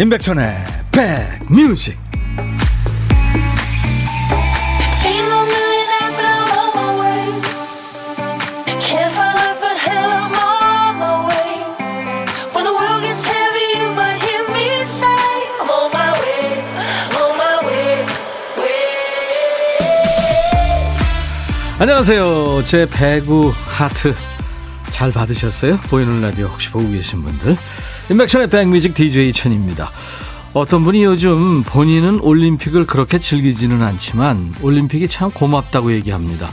임백천의 Back Music. 안녕하세요. 제 배구 하트 잘 받으셨어요? 보이는 라디오 혹시 보고 계신 분들, 임백천의 백뮤직 DJ 천입니다. 어떤 분이 요즘 본인은 올림픽을 그렇게 즐기지는 않지만 올림픽이 참 고맙다고 얘기합니다.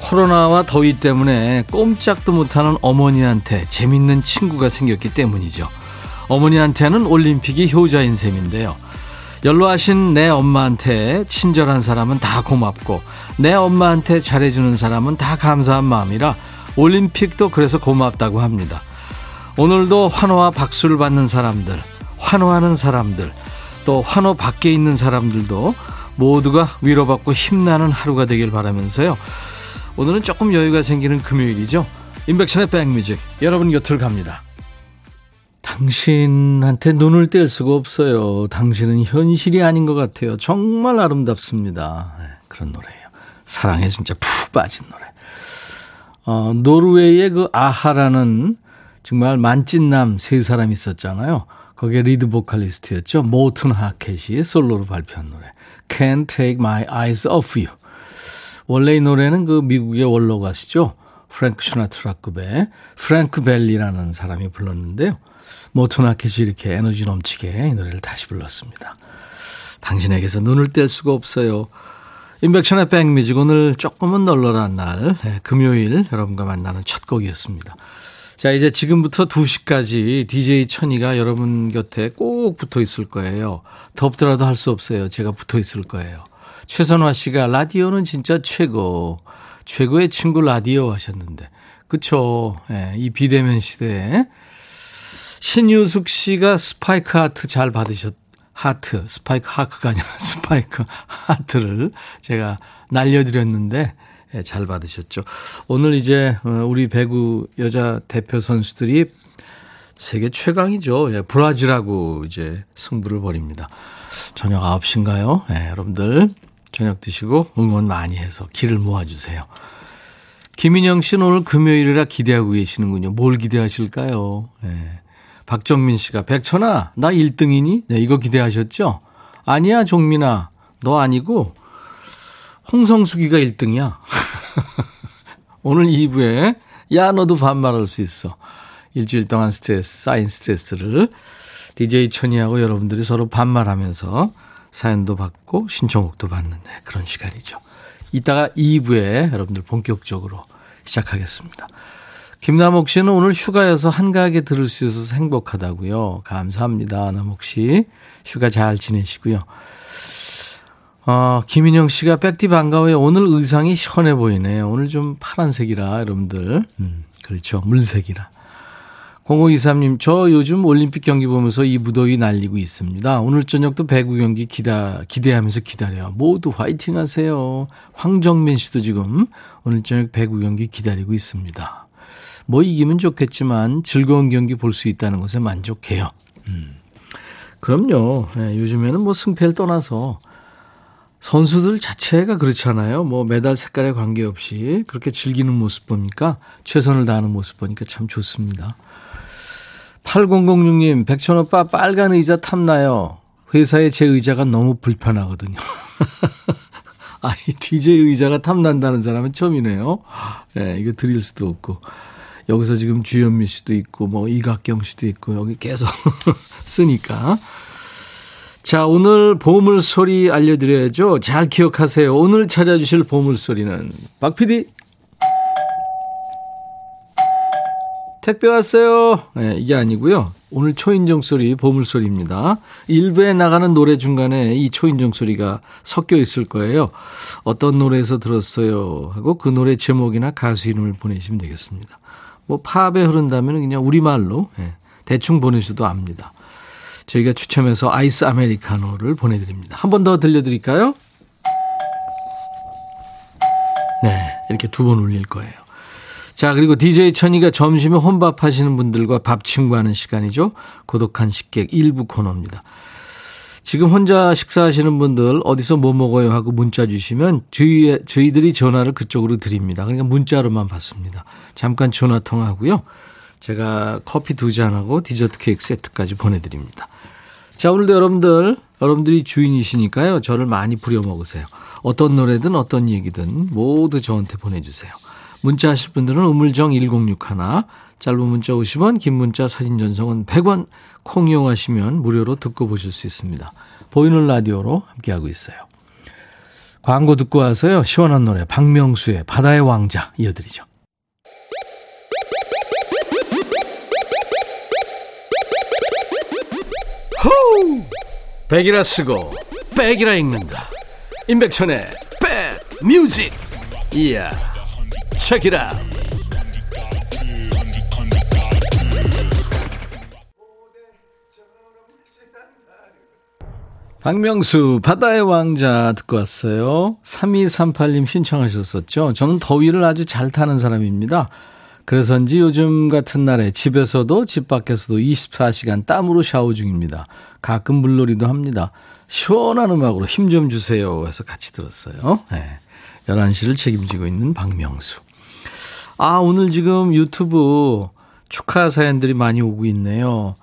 코로나와 더위 때문에 꼼짝도 못하는 어머니한테 재밌는 친구가 생겼기 때문이죠. 어머니한테는 올림픽이 효자인 셈인데요. 연로하신 내 엄마한테 친절한 사람은 다 고맙고 내 엄마한테 잘해주는 사람은 다 감사한 마음이라 올림픽도 그래서 고맙다고 합니다. 오늘도 환호와 박수를 받는 사람들, 환호하는 사람들, 또 환호 밖에 있는 사람들도 모두가 위로받고 힘나는 하루가 되길 바라면서요. 오늘은 조금 여유가 생기는 금요일이죠. 임백천의 백뮤직, 여러분 곁을 갑니다. 당신한테 눈을 뗄 수가 없어요. 당신은 현실이 아닌 것 같아요. 정말 아름답습니다. 그런 노래예요. 사랑에 진짜 푹 빠진 노래. 노르웨이의 그 아하라는 정말 만찢남 세 사람이 있었잖아요. 거기에 리드 보컬리스트였죠. 모튼 하켓이 솔로로 발표한 노래 Can't Take My Eyes Off You. 원래 이 노래는 그 미국의 원로 가수죠. 프랭크 슈나트라급의 프랭크 벨리라는 사람이 불렀는데요. 모튼 하켓이 이렇게 에너지 넘치게 이 노래를 다시 불렀습니다. 당신에게서 눈을 뗄 수가 없어요. 임백천의 백뮤직, 오늘 조금은 널널한 날, 금요일 여러분과 만나는 첫 곡이었습니다. 자, 이제 지금부터 2시까지 DJ 천이가 여러분 곁에 꼭 붙어 있을 거예요. 덥더라도 할 수 없어요. 제가 붙어 있을 거예요. 최선화 씨가 라디오는 진짜 최고의 친구 라디오 하셨는데, 그쵸? 예, 이 비대면 시대에 신유숙 씨가 스파이크 하트를 제가 날려드렸는데 잘 받으셨죠. 오늘 이제 우리 배구 여자 대표 선수들이 세계 최강이죠. 브라질하고 이제 승부를 벌입니다. 저녁 9시인가요? 네, 여러분들 저녁 드시고 응원 많이 해서 기를 모아주세요. 김인영 씨는 오늘 금요일이라 기대하고 계시는군요. 뭘 기대하실까요? 네. 박정민 씨가 백천아 나 1등이니? 네, 이거 기대하셨죠? 아니야 종민아 너 아니고 홍성수기가 1등이야. 오늘 2부에 야 너도 반말할 수 있어. 일주일 동안 쌓인 스트레스를 DJ 천이하고 여러분들이 서로 반말하면서 사연도 받고 신청곡도 받는 그런 시간이죠. 이따가 2부에 여러분들 본격적으로 시작하겠습니다. 김남옥 씨는 오늘 휴가여서 한가하게 들을 수 있어서 행복하다고요. 감사합니다. 남옥 씨. 휴가 잘 지내시고요. 김인영 씨가 백디 반가워요. 오늘 의상이 시원해 보이네요. 오늘 좀 파란색이라 여러분들. 그렇죠. 물색이라. 0523님, 저 요즘 올림픽 경기 보면서 이 무더위 날리고 있습니다. 오늘 저녁도 배구 경기 기대하면서 기다려요. 모두 화이팅 하세요. 황정민 씨도 지금 오늘 저녁 배구 경기 기다리고 있습니다. 뭐 이기면 좋겠지만 즐거운 경기 볼 수 있다는 것에 만족해요. 그럼요. 네, 요즘에는 뭐 승패를 떠나서 선수들 자체가 그렇잖아요. 뭐 메달 색깔에 관계없이 그렇게 즐기는 모습 보니까, 최선을 다하는 모습 보니까 참 좋습니다. 8006님, 백천 오빠 빨간 의자 탐나요. 회사에 제 의자가 너무 불편하거든요. 아니, DJ 의자가 탐난다는 사람은 처음이네요. 네, 이거 드릴 수도 없고. 여기서 지금 주현미 씨도 있고 뭐 이각경 씨도 있고 여기 계속 쓰니까. 자, 오늘 보물소리 알려드려야죠. 잘 기억하세요. 오늘 찾아주실 보물소리는 박 PD. 택배 왔어요. 네, 이게 아니고요. 오늘 초인종 소리 보물소리입니다. 일부에 나가는 노래 중간에 이 초인종 소리가 섞여 있을 거예요. 어떤 노래에서 들었어요 하고 그 노래 제목이나 가수 이름을 보내시면 되겠습니다. 뭐 팝에 흐른다면 그냥 우리말로 대충 보내셔도 압니다. 저희가 추첨해서 아이스 아메리카노를 보내드립니다. 한 번 더 들려드릴까요? 네, 이렇게 두 번 울릴 거예요. 자, 그리고 DJ 천이가 점심에 혼밥 하시는 분들과 밥 친구하는 시간이죠. 고독한 식객 일부 코너입니다. 지금 혼자 식사하시는 분들 어디서 뭐 먹어요 하고 문자 주시면 저희들이 전화를 그쪽으로 드립니다. 그러니까 문자로만 받습니다. 잠깐 전화 통화하고요. 제가 커피 2잔하고 디저트 케이크 세트까지 보내드립니다. 자, 오늘도 여러분들이 주인이시니까요. 저를 많이 부려먹으세요. 어떤 노래든 어떤 얘기든 모두 저한테 보내주세요. 문자 하실 분들은 우물정 1061, 짧은 문자 50원, 긴 문자 사진 전송은 100원, 콩 이용하시면 무료로 듣고 보실 수 있습니다. 보이는 라디오로 함께하고 있어요. 광고 듣고 와서요. 시원한 노래 박명수의 바다의 왕자 이어드리죠. 호우! 백이라 쓰고 백이라 읽는다. 임백천의 백 뮤직. 이야, 체키라. 박명수 바다의 왕자 듣고 왔어요. 3238님 신청하셨었죠. 저는 더위를 아주 잘 타는 사람입니다. 그래서인지 요즘 같은 날에 집에서도 집 밖에서도 24시간 땀으로 샤워 중입니다. 가끔 물놀이도 합니다. 시원한 음악으로 힘 좀 주세요 해서 같이 들었어요. 네. 11시를 책임지고 있는 박명수. 아, 오늘 지금 유튜브 축하 사연들이 많이 오고 있네요.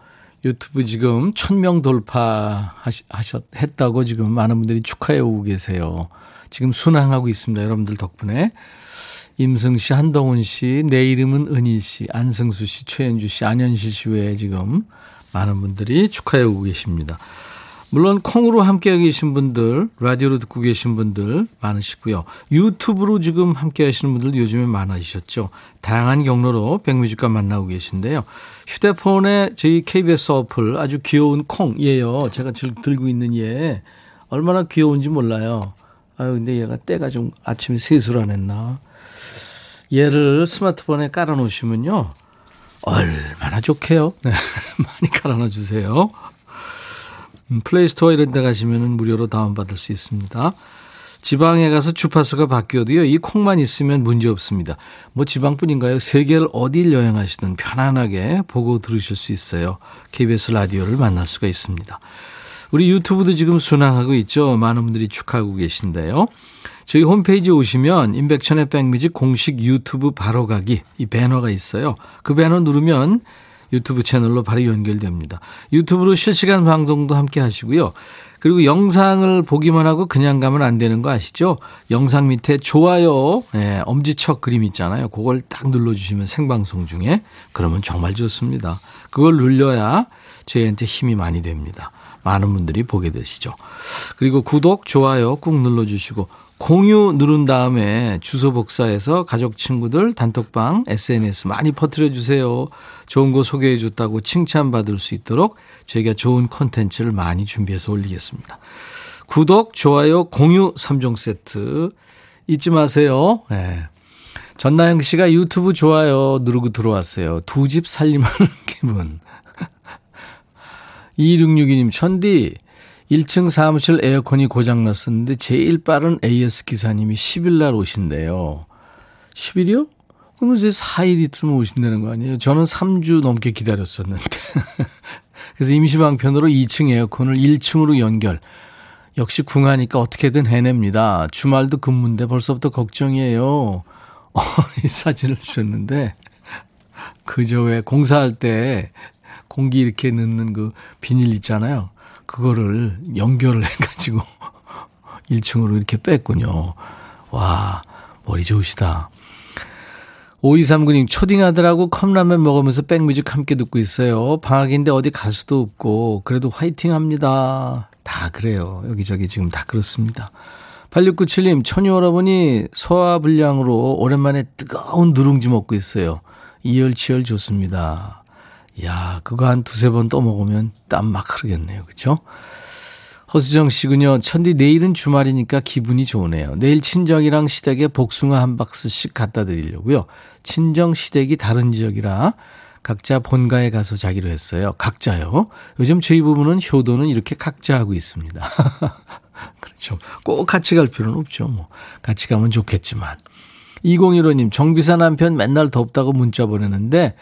유튜브 지금 1000명 돌파했다고 지금 많은 분들이 축하해 오고 계세요. 지금 순항하고 있습니다. 여러분들 덕분에. 임승 씨, 한동훈 씨, 내 이름은 은희 씨, 안승수 씨, 최현주 씨, 안현실 씨 외에 지금 많은 분들이 축하해 오고 계십니다. 물론 콩으로 함께 계신 분들, 라디오로 듣고 계신 분들 많으시고요. 유튜브로 지금 함께 하시는 분들 요즘에 많아지셨죠. 다양한 경로로 백뮤직과 만나고 계신데요. 휴대폰에 저희 KBS 어플 아주 귀여운 콩 얘요. 제가 지금 들고 있는 얘 얼마나 귀여운지 몰라요. 아유, 근데 얘가 때가 좀 아침에 세수를 안 했나. 얘를 스마트폰에 깔아놓으시면요. 얼마나 좋게요. 네, 많이 깔아놔주세요. 플레이스토어 이런 데 가시면 무료로 다운받을 수 있습니다. 지방에 가서 주파수가 바뀌어도요. 이 콩만 있으면 문제없습니다. 뭐 지방뿐인가요? 세계를 어딜 여행하시든 편안하게 보고 들으실 수 있어요. KBS 라디오를 만날 수가 있습니다. 우리 유튜브도 지금 순항하고 있죠. 많은 분들이 축하하고 계신데요. 저희 홈페이지 오시면 임백천의 백뮤직 공식 유튜브 바로 가기 이 배너가 있어요. 그 배너 누르면 유튜브 채널로 바로 연결됩니다. 유튜브로 실시간 방송도 함께 하시고요. 그리고 영상을 보기만 하고 그냥 가면 안 되는 거 아시죠? 영상 밑에 좋아요, 네, 엄지척 그림 있잖아요. 그걸 딱 눌러주시면 생방송 중에 그러면 정말 좋습니다. 그걸 눌러야 저희한테 힘이 많이 됩니다. 많은 분들이 보게 되시죠. 그리고 구독, 좋아요 꾹 눌러주시고 공유 누른 다음에 주소 복사해서 가족, 친구들, 단톡방, SNS 많이 퍼뜨려주세요. 좋은 거 소개해줬다고 칭찬받을 수 있도록 저희가 좋은 콘텐츠를 많이 준비해서 올리겠습니다. 구독, 좋아요, 공유 3종 세트 잊지 마세요. 네. 전나영 씨가 유튜브 좋아요 누르고 들어왔어요. 두 집 살림하는 기분. 2662님 천디 1층 사무실 에어컨이 고장났었는데 제일 빠른 AS 기사님이 10일 날 오신대요. 10일이요? 그러면 이제 4일 있으면 오신다는 거 아니에요? 저는 3주 넘게 기다렸었는데. 그래서 임시방편으로 2층 에어컨을 1층으로 연결. 역시 궁하니까 어떻게든 해냅니다. 주말도 근무인데 벌써부터 걱정이에요. 이 사진을 주셨는데 그저 왜 공사할 때 공기 이렇게 넣는 그 비닐 있잖아요. 그거를 연결을 해가지고 1층으로 이렇게 뺐군요. 와, 머리 좋으시다. 5239님 초딩 아들하고 컵라면 먹으면서 백뮤직 함께 듣고 있어요. 방학인데 어디 갈 수도 없고 그래도 화이팅합니다. 다 그래요. 여기저기 지금 다 그렇습니다. 8697님 천유 여러분이 소화불량으로 오랜만에 뜨거운 누룽지 먹고 있어요. 이열치열 좋습니다. 야, 그거 한 두세 번 떠먹으면 땀 막 흐르겠네요. 그렇죠? 허수정 씨군요. 천디 내일은 주말이니까 기분이 좋으네요. 내일 친정이랑 시댁에 복숭아 한 박스씩 갖다 드리려고요. 친정 시댁이 다른 지역이라 각자 본가에 가서 자기로 했어요. 각자요. 요즘 저희 부부는 효도는 이렇게 각자 하고 있습니다. 그렇죠. 꼭 같이 갈 필요는 없죠. 뭐 같이 가면 좋겠지만. 2015님 정비사 남편 맨날 덥다고 문자 보내는데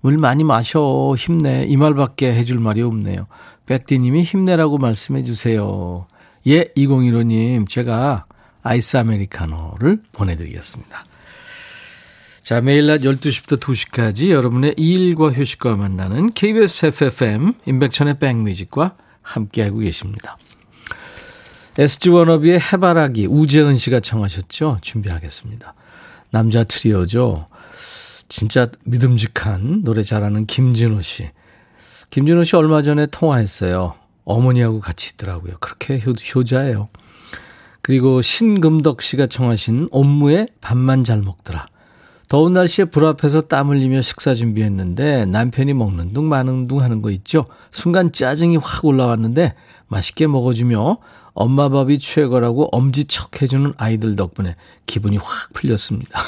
물 많이 마셔 힘내 이 말밖에 해줄 말이 없네요. 백디님이 힘내라고 말씀해 주세요. 예, 2015님 제가 아이스 아메리카노를 보내드리겠습니다. 자, 매일 낮 12시부터 2시까지 여러분의 일과 휴식과 만나는 KBS FM 임백천의 백뮤직과 함께하고 계십니다. SG워너비의 해바라기 우재은 씨가 청하셨죠? 준비하겠습니다. 남자 트리오죠. 진짜 믿음직한 노래 잘하는 김진호 씨. 김진호 씨 얼마 전에 통화했어요. 어머니하고 같이 있더라고요. 그렇게 효자예요. 그리고 신금덕 씨가 청하신 옴무의 밥만 잘 먹더라. 더운 날씨에 불 앞에서 땀 흘리며 식사 준비했는데 남편이 먹는 둥 마는 둥 하는 거 있죠. 순간 짜증이 확 올라왔는데 맛있게 먹어주며 엄마 밥이 최고라고 엄지척 해주는 아이들 덕분에 기분이 확 풀렸습니다.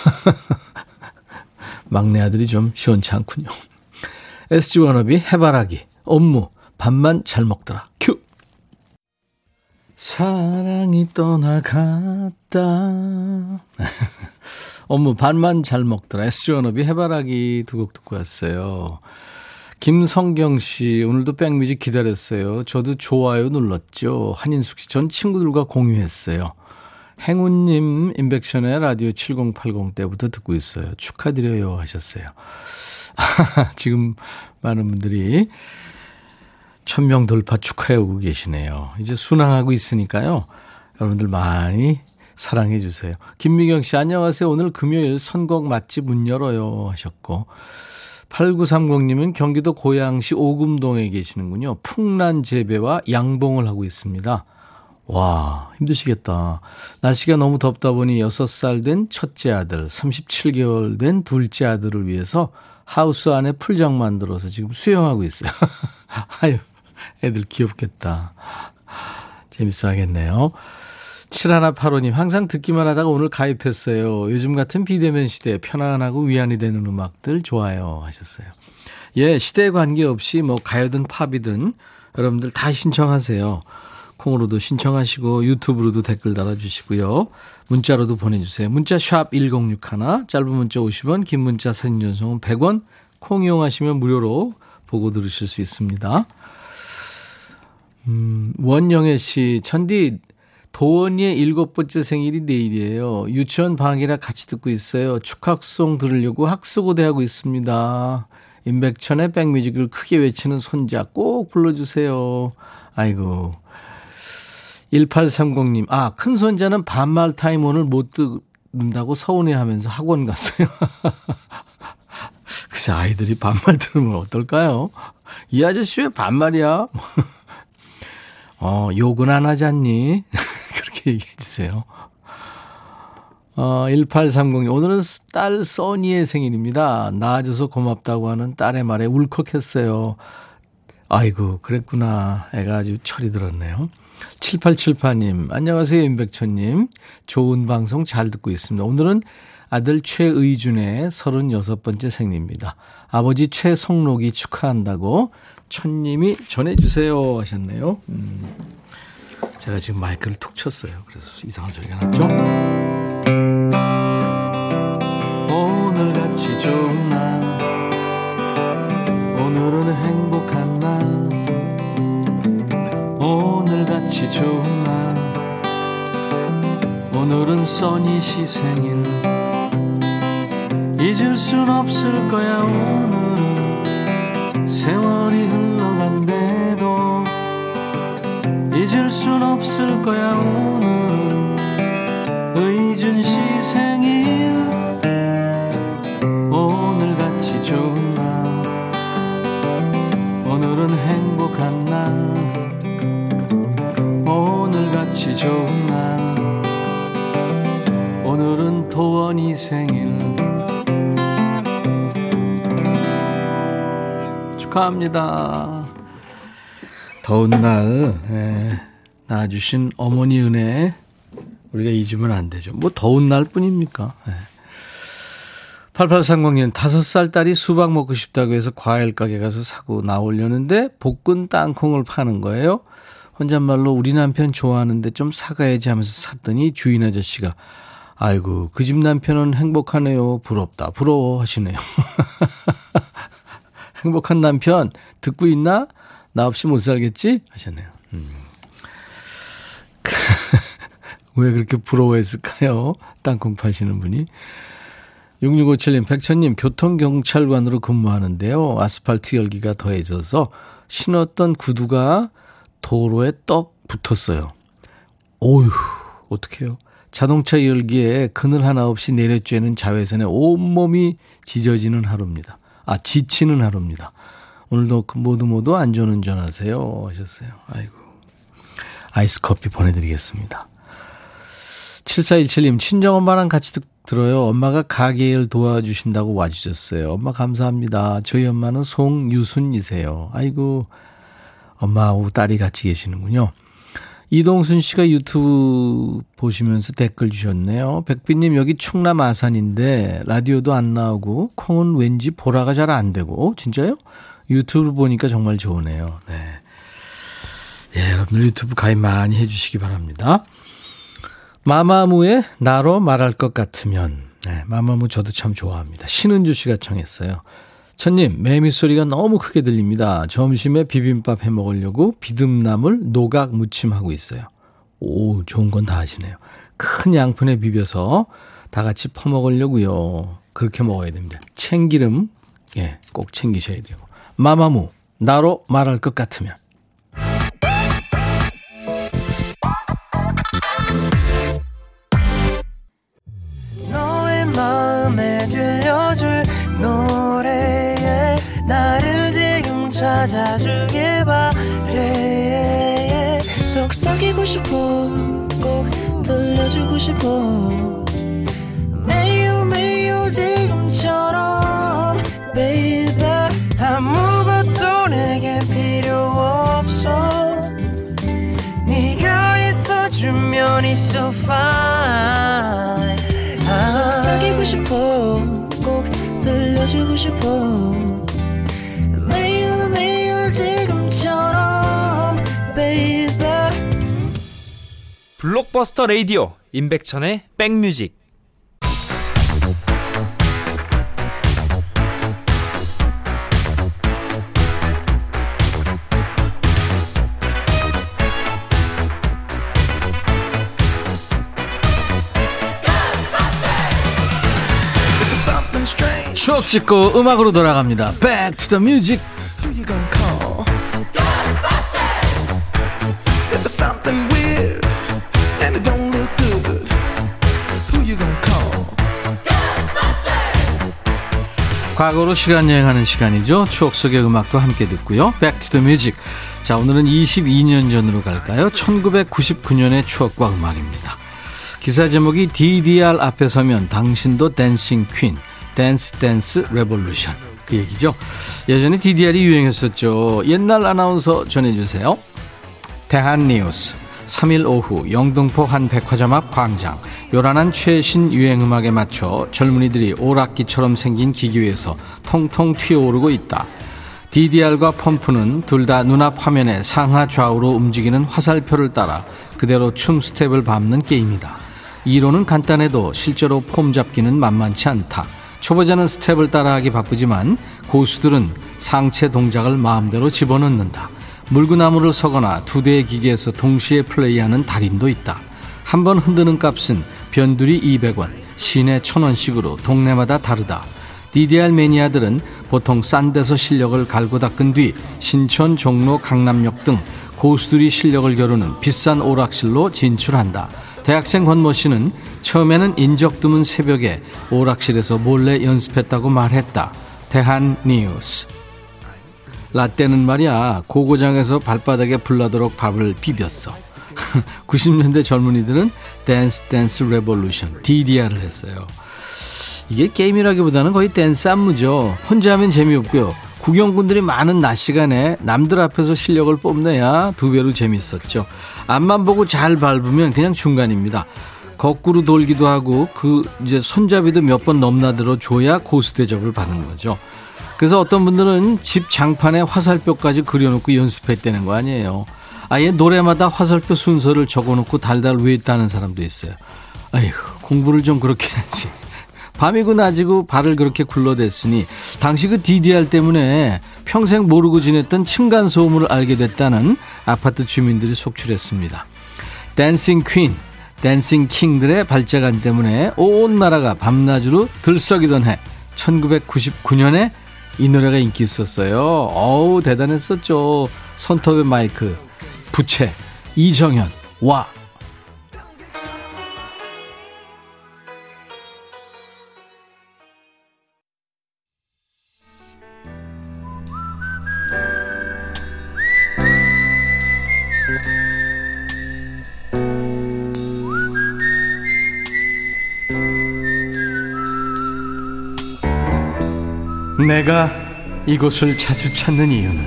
막내 아들이 좀 시원치 않군요. SG워너비 해바라기 업무 밥만 잘 먹더라. 큐. 사랑이 떠나갔다. 업무 밥만 잘 먹더라. SG워너비 해바라기 두 곡 듣고 왔어요. 김성경 씨, 오늘도 백뮤직 기다렸어요. 저도 좋아요 눌렀죠. 한인숙 씨, 전 친구들과 공유했어요. 행운님, 인백션의 라디오 7080 때부터 듣고 있어요. 축하드려요 하셨어요. 지금 많은 분들이 1000명 돌파 축하해 오고 계시네요. 이제 순항하고 있으니까요. 여러분들 많이 사랑해 주세요. 김미경 씨, 안녕하세요. 오늘 금요일 선곡 맛집 문 열어요 하셨고, 8930님은 경기도 고양시 오금동에 계시는군요. 풍란 재배와 양봉을 하고 있습니다. 와, 힘드시겠다. 날씨가 너무 덥다 보니 6살 된 첫째 아들, 37개월 된 둘째 아들을 위해서 하우스 안에 풀장 만들어서 지금 수영하고 있어요. 아유, 애들 귀엽겠다. 재밌어 하겠네요. 7185님, 항상 듣기만 하다가 오늘 가입했어요. 요즘 같은 비대면 시대에 편안하고 위안이 되는 음악들 좋아요 하셨어요. 예, 시대에 관계없이 뭐 가요든 팝이든 여러분들 다 신청하세요. 콩으로도 신청하시고 유튜브로도 댓글 달아주시고요. 문자로도 보내주세요. 문자 샵 1061, 짧은 문자 50원, 긴 문자 사진 전송은 100원, 콩 이용하시면 무료로 보고 들으실 수 있습니다. 원영애 씨, 천디 도원이의 7번째 생일이 내일이에요. 유치원 방학이라 같이 듣고 있어요. 축하송 들으려고 학수고대하고 있습니다. 임백천의 백뮤직을 크게 외치는 손자 꼭 불러주세요. 아이고, 1830님, 아, 큰 손자는 반말 타임 오늘 못 듣는다고 서운해하면서 학원 갔어요. 글쎄, 아이들이 반말 들으면 어떨까요? 이 아저씨 왜 반말이야? 욕은 안 하지 않니? 그렇게 얘기해 주세요. 1830님, 오늘은 딸 써니의 생일입니다. 낳아줘서 고맙다고 하는 딸의 말에 울컥했어요. 아이고, 그랬구나. 애가 아주 철이 들었네요. 7878님, 안녕하세요 임백천님. 좋은 방송 잘 듣고 있습니다. 오늘은 아들 최의준의 36번째 생일입니다. 아버지 최성록이 축하한다고 천님이 전해주세요 하셨네요. 제가 지금 마이크를 툭 쳤어요. 그래서 이상한 소리가 났죠. 오늘같이 좋은 날, 오늘은 행복한 날, 오늘같이 좋은 날, 오늘은 써니 씨 생일. 잊을 순 없을 거야. 오늘 세월이 흘러간대도 잊을 순 없을 거야. 오늘 의준 씨 생일. 오늘같이 좋은 날, 오늘은 행복한 날, 오늘같이 좋은 날, 오늘은 도원이 생일. 합니다. 더운 날 낳아주신 어머니 은혜 우리가 잊으면 안 되죠. 뭐 더운 날뿐입니까? 8830년 5살 딸이 수박 먹고 싶다고 해서 과일 가게 가서 사고 나오려는데 볶은 땅콩을 파는 거예요. 혼잣말로 우리 남편 좋아하는데 좀 사가야지 하면서 샀더니 주인 아저씨가 아이고, 그 집 남편은 행복하네요. 부럽다. 부러워 하시네요. 행복한 남편 듣고 있나? 나 없이 못 살겠지? 하셨네요. 왜 그렇게 부러워했을까요? 땅콩 파시는 분이. 6657님, 백천님, 교통경찰관으로 근무하는데요. 아스팔트 열기가 더해져서 신었던 구두가 도로에 떡 붙었어요. 오휴, 어떡해요. 자동차 열기에 그늘 하나 없이 내려쬐는 자외선에 온몸이 지져지는 하루입니다. 아, 지치는 하루입니다. 오늘도 모두 안전운전 하세요. 하셨어요. 아이고. 아이스 커피 보내드리겠습니다. 7417님, 친정엄마랑 같이 들어요. 엄마가 가게 일 도와주신다고 와주셨어요. 엄마 감사합니다. 저희 엄마는 송유순이세요. 아이고, 엄마하고 딸이 같이 계시는군요. 이동순 씨가 유튜브 보시면서 댓글 주셨네요. 백비님, 여기 충남 아산인데 라디오도 안 나오고 콩은 왠지 보라가 잘 안 되고. 진짜요? 유튜브 보니까 정말 좋으네요. 네, 예, 여러분들 유튜브 가입 많이 해주시기 바랍니다. 마마무의 나로 말할 것 같으면. 네, 마마무 저도 참 좋아합니다. 신은주 씨가 청했어요. 천님, 매미 소리가 너무 크게 들립니다. 점심에 비빔밥 해먹으려고 비듬나물 노각 무침하고 있어요. 오, 좋은 건 다 하시네요. 큰 양푼에 비벼서 다 같이 퍼먹으려고요. 그렇게 먹어야 됩니다. 참기름, 예, 꼭 챙기셔야 되고. 마마무, 나로 말할 것 같으면. 너의 마음에 들려줄 노래에 나를 지금 찾아주길 바래. 속삭이고 싶어, 꼭 들려주고 싶어. 매우 매우 지금처럼 baby. 아무것도 내게 필요 없어. 네가 있어주면 it's so fine. 속삭이고 싶어, 꼭 들려주고 싶어. 매일 매일 지금처럼 baby. 블록버스터 라디오 임백천의 백뮤직. 추억 찍고 음악으로 돌아갑니다. Back to the music. 과거로 시간 여행하는 시간이죠. 추억 속의 음악도 함께 듣고요. Back to the music. 자, 오늘은 22년 전으로 갈까요? 1999년의 추억과 음악입니다. 기사 제목이 DDR 앞에 서면 당신도 댄싱 퀸. 댄스 댄스 레볼루션, 그 얘기죠. 예전에 DDR이 유행했었죠. 옛날 아나운서 전해주세요. 대한뉴스 3일 오후 영등포 한 백화점 앞 광장. 요란한 최신 유행음악에 맞춰 젊은이들이 오락기처럼 생긴 기기에서 통통 튀어오르고 있다. DDR과 펌프는 둘 다 눈앞 화면에 상하 좌우로 움직이는 화살표를 따라 그대로 춤 스텝을 밟는 게임이다. 이론은 간단해도 실제로 폼 잡기는 만만치 않다. 초보자는 스텝을 따라하기 바쁘지만 고수들은 상체 동작을 마음대로 집어넣는다. 물구나무를 서거나 두 대의 기계에서 동시에 플레이하는 달인도 있다. 한 번 흔드는 값은 변두리 200원, 시내 1,000원씩으로 동네마다 다르다. DDR 매니아들은 보통 싼 데서 실력을 갈고 닦은 뒤 신천, 종로, 강남역 등 고수들이 실력을 겨루는 비싼 오락실로 진출한다. 대학생 권모 씨는 처음에는 인적 드문 새벽에 오락실에서 몰래 연습했다고 말했다. 대한뉴스. 라떼는 말이야, 고고장에서 발바닥에 불나도록 밥을 비볐어. 90년대 젊은이들은 댄스 댄스 레볼루션, DDR을 했어요. 이게 게임이라기보다는 거의 댄스 안무죠. 혼자 하면 재미없고요. 구경꾼들이 많은 낮 시간에 남들 앞에서 실력을 뽐내야 두 배로 재밌었죠. 앞만 보고 잘 밟으면 그냥 중간입니다. 거꾸로 돌기도 하고 이제 손잡이도 몇 번 넘나들어 줘야 고수 대접을 받는 거죠. 그래서 어떤 분들은 집 장판에 화살표까지 그려놓고 연습했다는 거 아니에요. 아예 노래마다 화살표 순서를 적어놓고 달달 외웠다는 사람도 있어요. 아이고, 공부를 좀 그렇게 하지. 밤이고 낮이고 발을 그렇게 굴러댔으니 당시 그 DDR 때문에 평생 모르고 지냈던 층간소음을 알게 됐다는 아파트 주민들이 속출했습니다. 댄싱 퀸, 댄싱 킹들의 발재간 때문에 온 나라가 밤낮으로 들썩이던 해 1999년에 이 노래가 인기 있었어요. 어우 대단했었죠. 손톱의 마이크, 부채, 이정현, 와. 내가 이곳을 자주 찾는 이유는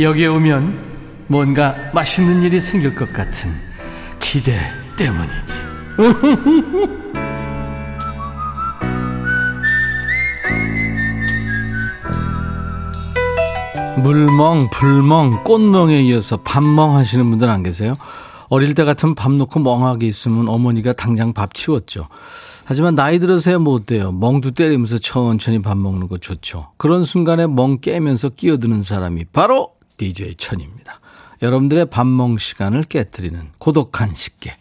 여기에 오면 뭔가 맛있는 일이 생길 것 같은 기대 때문이지. 물멍, 불멍, 꽃멍에 이어서 밥멍 하시는 분들 안 계세요? 어릴 때 같은 밥 놓고 멍하게 있으면 어머니가 당장 밥 치웠죠. 하지만 나이 들어서야 뭐 어때요. 멍도 때리면서 천천히 밥 먹는 거 좋죠. 그런 순간에 멍 깨면서 끼어드는 사람이 바로 DJ 천입니다. 여러분들의 밥멍 시간을 깨뜨리는 고독한 식객.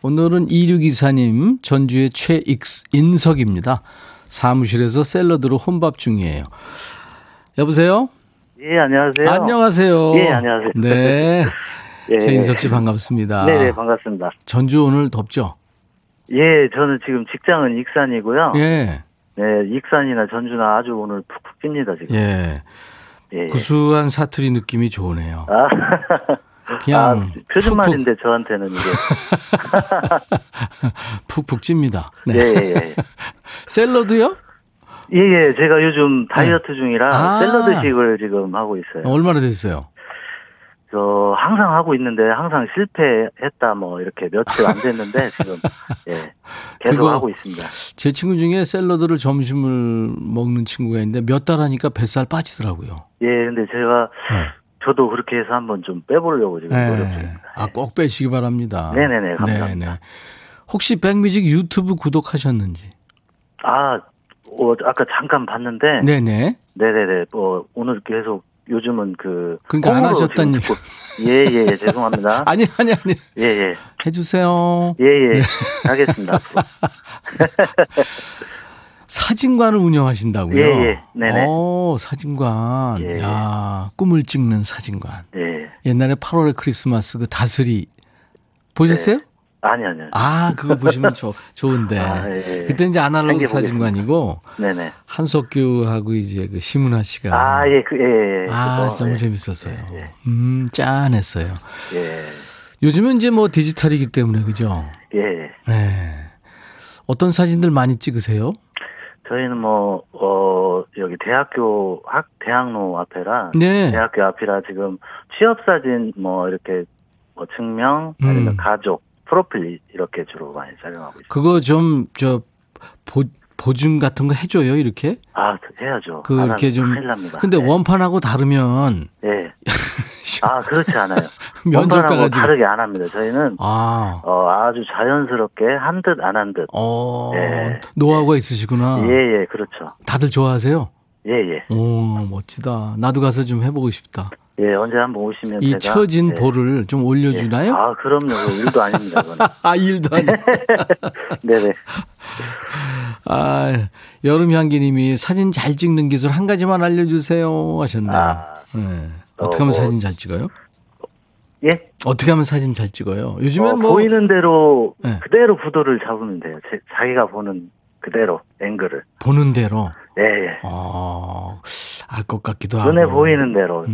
오늘은 2624님 전주의 최익인석입니다. 사무실에서 샐러드로 혼밥 중이에요. 여보세요? 예, 안녕하세요. 안녕하세요. 예, 안녕하세요. 네. 예. 최인석 씨 반갑습니다. 네, 반갑습니다. 전주 오늘 덥죠? 예, 저는 지금 직장은 익산이고요. 예. 네, 익산이나 전주나 아주 오늘 푹푹 찝니다, 지금. 예. 예. 구수한 사투리 느낌이 좋으네요. 아. 그냥. 아, 표준말인데 저한테는 이게. 푹푹 찝니다. 네. 예. 샐러드요? 예, 제가 요즘 다이어트 중이라 샐러드식을 지금 하고 있어요. 얼마나 됐어요? 저 항상 하고 있는데 항상 실패했다 뭐 이렇게 며칠 안 됐는데 지금 예, 계속 하고 있습니다. 제 친구 중에 샐러드를 점심을 먹는 친구가 있는데 몇 달 하니까 뱃살 빠지더라고요. 예, 근데 제가 저도 그렇게 해서 한번 좀 빼보려고 지금 노력 중입니다. 아, 꼭 빼시기 바랍니다. 네네네, 감사합니다. 네네. 혹시 백뮤직 유튜브 구독하셨는지? 아, 아까 잠깐 봤는데. 네네. 네네네. 오늘 계속. 요즘은 그러니까 안 하셨다니. 예, 죄송합니다. 아니. 예. 해주세요. 예. 알겠습니다. 사진관을 운영하신다고요? 예. 네네. 오, 사진관. 예. 야, 꿈을 찍는 사진관. 예. 옛날에 8월의 크리스마스 그 다슬이 보셨어요? 예. 아니요. 아, 그거 보시면 좋은데. 아, 예. 그때 이제 아날로그 사진관이고. 네네. 한석규하고 이제 그 심은하 씨가. 아, 예, 예. 아, 그거, 너무 재밌었어요. 예. 짠했어요. 예. 요즘은 이제 뭐 디지털이기 때문에, 그죠? 예. 네. 어떤 사진들 많이 찍으세요? 저희는 여기 대학로 앞에라. 네. 대학교 앞이라 지금 취업사진 이렇게 증명, 아니면 가족. 프로필 이렇게 주로 많이 촬영하고 있어요. 그거 좀 보증 같은 거 해줘요 이렇게? 아 해야죠. 그렇게 좀. 근데 네. 원판하고 다르면. 네. 아 그렇지 않아요. 원판하고 다르게 안 합니다. 저희는 아주 자연스럽게 한 듯 안 한 듯. 네. 노하우가 있으시구나. 예, 그렇죠. 다들 좋아하세요? 예. 오 멋지다. 나도 가서 좀 해보고 싶다. 예, 언제 한번 오시면 이 제가 처진 볼을 좀 올려주나요? 예. 아, 그럼요. 일도 아닙니다. 아, 일도 아닙니다. 네네. 아, 여름향기님이 사진 잘 찍는 기술 한 가지만 알려주세요 하셨네요. 네. 어떻게 하면 사진 잘 찍어요? 예? 어떻게 하면 사진 잘 찍어요? 요즘엔 보이는 대로 그대로 구도를 잡으면 돼요. 자기가 보는 그대로 앵글을. 보는 대로? 예. 알 것 같기도 하고. 눈에 보이는 대로.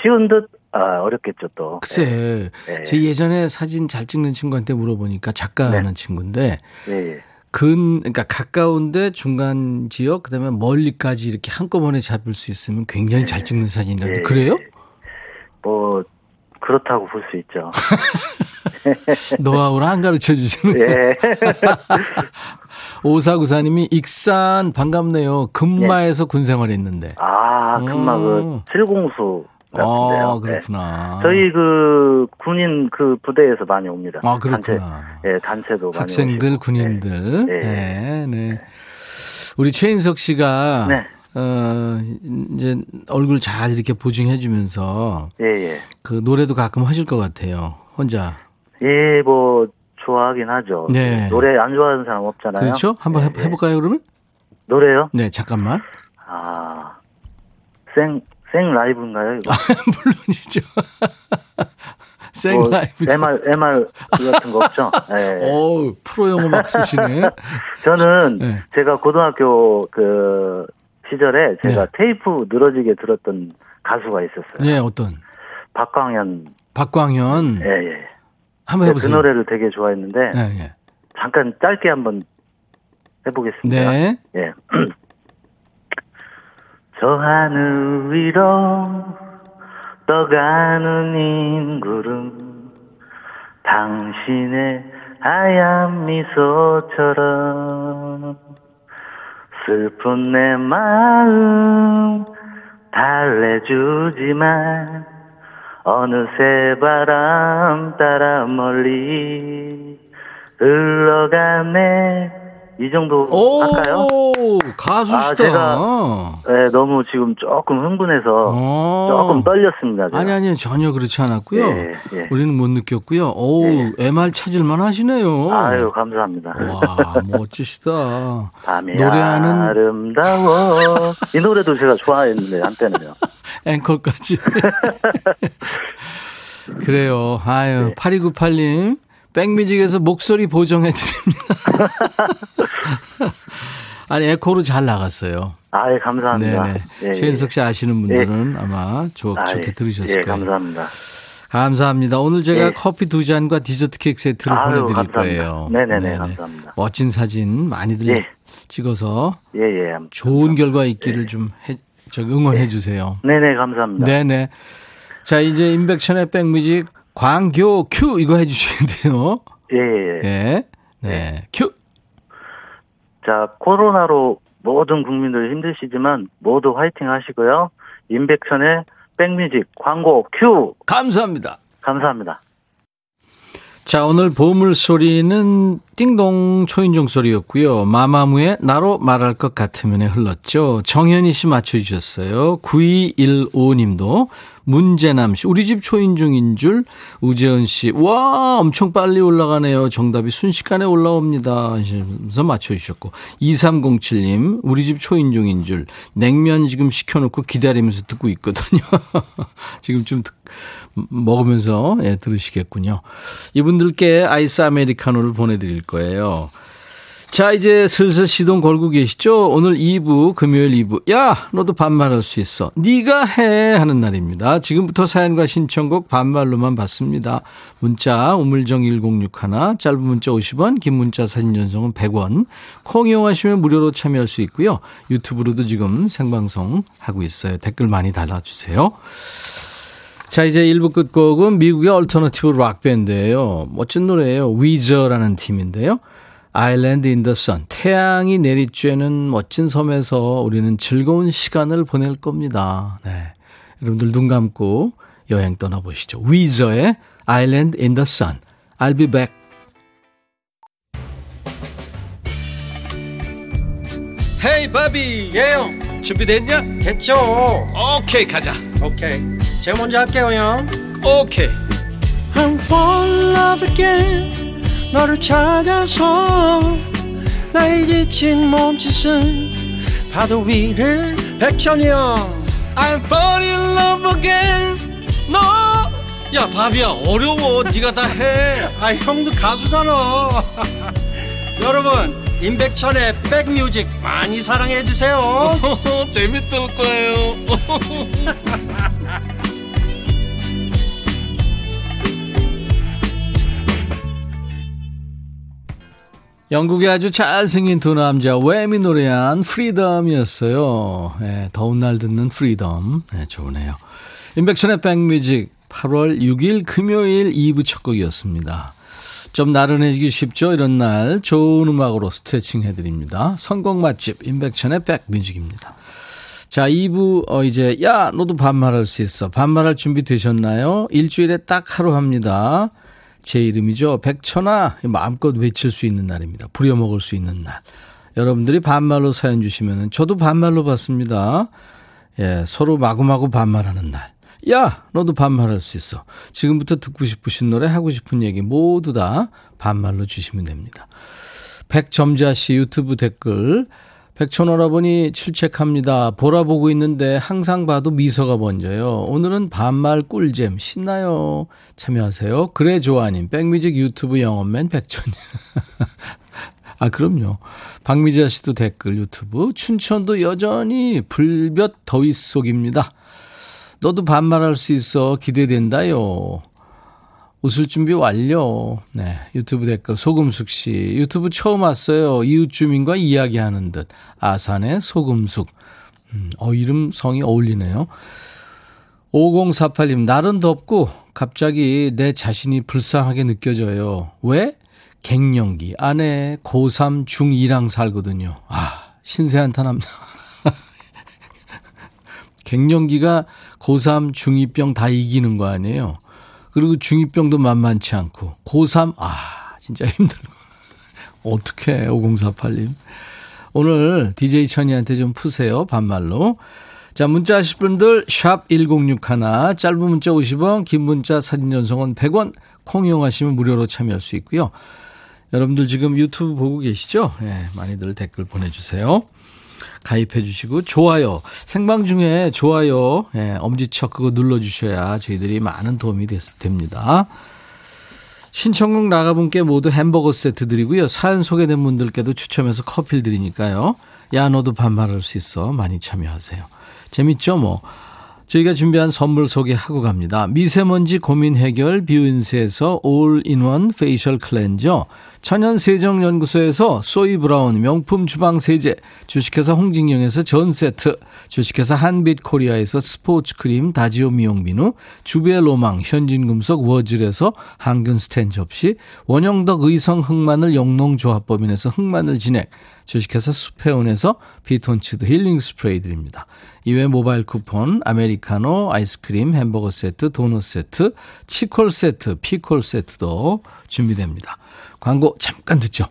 쉬운 듯 어렵겠죠 또. 글쎄, 제 예전에 사진 잘 찍는 친구한테 물어보니까 작가하는 친구인데 그러니까 가까운데 중간 지역 그다음에 멀리까지 이렇게 한꺼번에 잡을 수 있으면 굉장히 잘 찍는 사진이라고. 그래요? 그렇다고 볼 수 있죠. 노하우를 안 가르쳐 주시는 거예요. 5494님이 익산 반갑네요. 금마에서 군생활했는데. 아, 금마 그 칠공수. 아, 그렇구나. 네. 저희 그 군인 그 부대에서 많이 옵니다. 아, 그렇구나. 예, 단체, 네, 단체도 학생들, 많이 오시고. 군인들. 네. 네. 네. 네. 우리 최인석 씨가 네. 이제 얼굴 잘 이렇게 보증해 주면서 예. 그 노래도 가끔 하실 것 같아요. 혼자. 예, 뭐 좋아하긴 하죠. 네. 노래 안 좋아하는 사람 없잖아요. 그렇죠? 한번 예. 해볼까요, 그러면? 노래요? 네, 잠깐만. 아. 생 라이브인가요, 이거? 아, 물론이죠. 생 뭐, 라이브. MR 같은 거 없죠? 네. 오, 프로 용어 막 쓰시네. 저는 네. 제가 고등학교 그 시절에 제가 네. 테이프 늘어지게 들었던 가수가 있었어요. 네, 어떤? 박광현. 예. 한번 해보세요. 그 노래를 되게 좋아했는데 네. 잠깐 짧게 한번 해보겠습니다. 네. 예. 저 하늘 위로 떠가는 임구름 당신의 하얀 미소처럼 슬픈 내 마음 달래주지만 어느새 바람 따라 멀리 흘러가네. 이 정도 할까요? 가수시다. 제가 네, 너무 지금 조금 흥분해서 조금 떨렸습니다. 제가. 아니 전혀 그렇지 않았고요. 예. 우리는 못 느꼈고요. MR 찾을만 하시네요. 아유, 감사합니다. 와, 멋지시다. 밤이 노래하는 아름다워. 이 노래도 제가 좋아했는데 한때는요. 앵콜까지. 그래요. 아유, 네. 8298님. 백뮤직에서 목소리 보정해 드립니다. 아니, 에코로 잘 나갔어요. 아, 예, 감사합니다. 네. 최인석 씨 아시는 분들은 아마 좋게 들으셨을 거예요. 예, 감사합니다. 감사합니다. 오늘 제가 커피 2잔과 디저트 케이크 세트를 보내드릴 감사합니다. 거예요. 네네, 감사합니다. 멋진 사진 많이들 찍어서 좋은 결과 있기를 좀 응원해 주세요. 네네, 감사합니다. 네네. 자, 이제 임백천의 백뮤직. 광교 큐 이거 해주시면 돼요. 네. 큐. 자, 코로나로 모든 국민들 힘드시지만 모두 화이팅 하시고요. 임백천의 백뮤직 광고 큐. 감사합니다. 자, 오늘 보물소리는 띵동 초인종 소리였고요. 마마무의 나로 말할 것 같으면에 흘렀죠. 정현희 씨 맞춰주셨어요. 9215님도 문재남 씨, 우리 집 초인종인 줄. 우재은 씨, 와, 엄청 빨리 올라가네요. 정답이 순식간에 올라옵니다 하시면서 맞춰주셨고, 2307님, 우리 집 초인종인 줄. 냉면 지금 시켜놓고 기다리면서 듣고 있거든요. 지금 좀 먹으면서 들으시겠군요. 이분들께 아이스 아메리카노를 보내드릴 거예요. 자, 이제 슬슬 시동 걸고 계시죠? 오늘 2부, 금요일 2부. 야, 너도 반말할 수 있어. 네가 해 하는 날입니다. 지금부터 사연과 신청곡 반말로만 받습니다. 문자 우물정 1061, 짧은 문자 50원, 긴 문자 사진 전송은 100원. 콩 이용하시면 무료로 참여할 수 있고요. 유튜브로도 지금 생방송 하고 있어요. 댓글 많이 달아주세요. 자, 이제 1부 끝곡은 미국의 얼터너티브 락밴드예요. 멋진 노래예요. 위저라는 팀인데요. Island in the Sun. 태양이 내리쬐는 멋진 섬에서 우리는 즐거운 시간을 보낼 겁니다. 네, 여러분들 눈 감고 여행 떠나보시죠. 위저의 Island in the Sun. I'll be back. Hey, 바비. 예영. 준비됐냐? 됐죠. 오케이, 가자. 오케이. 제가 먼저 할게요, 형. 오케이. I'm falling in love again. 너를 찾아서 나의 지친 몸짓은 파도 위를 백천이야. I'm falling in love again. 너. No. 야, 바비야, 어려워. 네가 다 해. 아, 형도 가수잖아. 여러분. 임백천의 백뮤직 많이 사랑해 주세요. 재밌을 거예요. 영국의 아주 잘생긴 두 남자 웸이 노래한 프리덤이었어요. 네, 더운 날 듣는 프리덤. 네, 좋으네요. 임백천의 백뮤직 8월 6일 금요일 2부 첫 곡이었습니다. 좀 나른해지기 쉽죠? 이런 날 좋은 음악으로 스트레칭 해드립니다. 선곡 맛집 임백천의 백뮤직입니다. 자, 2부 이제 야 너도 반말할 수 있어. 반말할 준비 되셨나요? 일주일에 딱 하루 합니다. 제 이름이죠. 백천아. 마음껏 외칠 수 있는 날입니다. 부려먹을 수 있는 날. 여러분들이 반말로 사연 주시면 저도 반말로 받습니다. 예, 서로 마구마구 반말하는 날. 야 너도 반말할 수 있어. 지금부터 듣고 싶으신 노래, 하고 싶은 얘기 모두 다 반말로 주시면 됩니다. 백점자씨 유튜브 댓글, 백천어라보니 출첵합니다. 보라 보고 있는데 항상 봐도 미소가 번져요. 오늘은 반말 꿀잼 신나요. 참여하세요. 그래 조아님, 백뮤직 유튜브 영업맨 백천이. 아 그럼요. 박미자씨도 댓글 유튜브, 춘천도 여전히 불볕 더위 속입니다. 너도 반말할 수 있어. 기대된다요. 웃을 준비 완료. 네, 유튜브 댓글 소금숙 씨. 유튜브 처음 왔어요. 이웃 주민과 이야기하는 듯. 아산의 소금숙. 이름 성이 어울리네요. 5048님. 날은 덥고 갑자기 내 자신이 불쌍하게 느껴져요. 왜? 갱년기. 아내 고3 중2랑 살거든요. 아, 신세 한탄합니다. 갱년기가 고3 중2병 다 이기는 거 아니에요. 그리고 중2병도 만만치 않고 고3 진짜 힘들고. 어떡해. 5048님, 오늘 DJ 천이한테 좀 푸세요. 반말로. 자, 문자 하실 분들 샵 1061, 짧은 문자 50원, 긴 문자 사진 전송은 100원, 콩 이용하시면 무료로 참여할 수 있고요. 여러분들 지금 유튜브 보고 계시죠? 네, 많이들 댓글 보내주세요. 가입해 주시고 좋아요, 생방 중에 좋아요, 예, 엄지척 그거 눌러주셔야 저희들이 많은 도움이 됩니다. 신청곡 나가분께 모두 햄버거 세트 드리고요. 사연 소개된 분들께도 추첨해서 커피를 드리니까요. 야 너도 반말할 수 있어 많이 참여하세요. 재밌죠 뭐. 저희가 준비한 선물 소개하고 갑니다. 미세먼지 고민 해결 뷰인스에서 올인원 페이셜 클렌저, 천연세정연구소에서 소이브라운 명품 주방세제, 주식회사 홍진영에서 전세트, 주식회사 한빛코리아에서 스포츠크림 다지오 미용비누, 주베로망 현진금속 워즐에서 항균스텐 접시, 원형덕 의성 흑마늘 영농조합법인에서 흑마늘 진액, 주식회사 수페온에서 비톤치드 힐링 스프레이 드립니다. 이외 모바일 쿠폰, 아메리카노, 아이스크림, 햄버거 세트, 도넛 세트, 치콜 세트, 피콜 세트도 준비됩니다. 광고 잠깐 듣죠.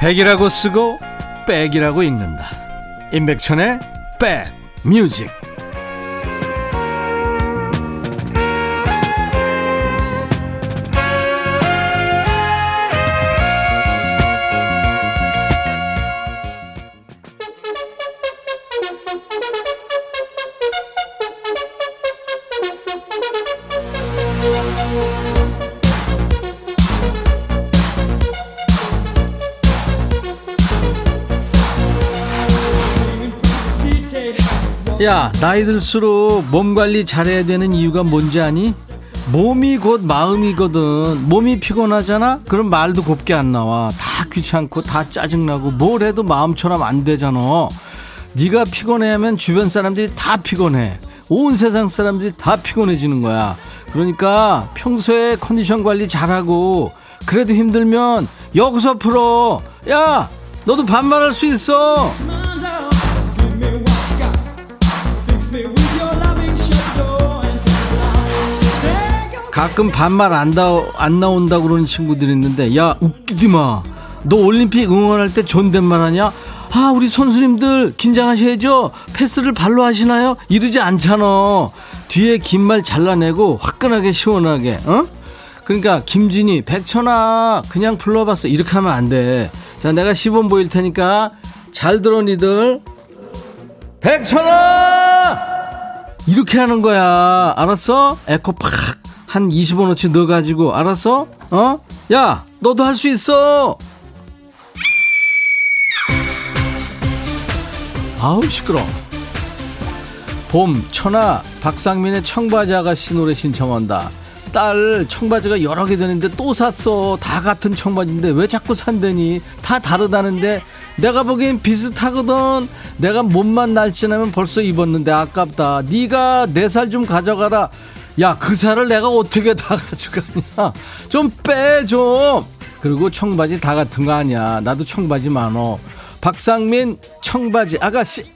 백이라고 쓰고 백이라고 읽는다. 임백천의 백 뮤직. 야, 나이 들수록 몸 관리 잘해야 되는 이유가 뭔지 아니? 몸이 곧 마음이거든. 몸이 피곤하잖아? 그럼 말도 곱게 안 나와. 다 귀찮고 다 짜증나고 뭘 해도 마음처럼 안 되잖아. 네가 피곤해하면 주변 사람들이 다 피곤해. 온 세상 사람들이 다 피곤해지는 거야. 그러니까 평소에 컨디션 관리 잘하고, 그래도 힘들면 여기서 풀어. 야, 너도 반말할 수 있어. 가끔 반말 안 나온다고 그러는 친구들이 있는데, 야 웃기지 마. 너 올림픽 응원할 때 존댓말 하냐? 아, 우리 선수님들 긴장하셔야죠. 패스를 발로 하시나요? 이러지 않잖아. 뒤에 긴 말 잘라내고 화끈하게 시원하게. 어? 그러니까 김진희, 백천아 그냥 불러봤어 이렇게 하면 안 돼. 자, 내가 시범 보일 테니까 잘 들어. 니들 백천아 이렇게 하는 거야. 알았어? 에코 팍 한 20원어치 넣어가지고. 알았어? 어? 야 너도 할 수 있어. 아우 시끄러. 봄, 천하 박상민의 청바지 아가씨 노래 신청한다. 딸 청바지가 여러 개 되는데 또 샀어. 다 같은 청바지인데 왜 자꾸 산대니. 다 다르다는데 내가 보기엔 비슷하거든. 내가 몸만 날씬하면 벌써 입었는데 아깝다. 네가 내 살 좀 가져가라. 야, 그 살을 내가 어떻게 다 가져가냐. 좀 빼 좀. 그리고 청바지 다 같은 거 아니야. 나도 청바지 많어. 박상민 청바지 아가씨.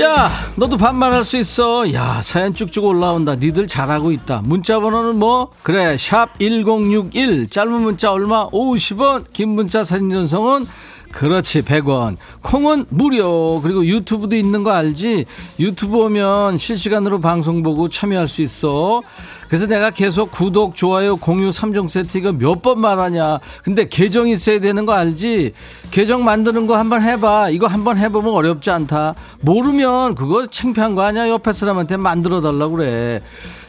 야, 너도 반말할 수 있어. 야, 사연 쭉쭉 올라온다. 니들 잘하고 있다. 문자 번호는 뭐? 그래, 샵 1061. 짧은 문자 얼마? 50원. 긴 문자 사진 전송은? 그렇지, 100원. 콩은 무료. 그리고 유튜브도 있는 거 알지? 유튜브 오면 실시간으로 방송 보고 참여할 수 있어. 그래서 내가 계속 구독, 좋아요, 공유 3종 세트 이거 몇 번 말하냐. 근데 계정 있어야 되는 거 알지? 계정 만드는 거 한번 해봐. 이거 한번 해보면 어렵지 않다. 모르면 그거 창피한 거 아니야. 옆에 사람한테 만들어 달라고 그래.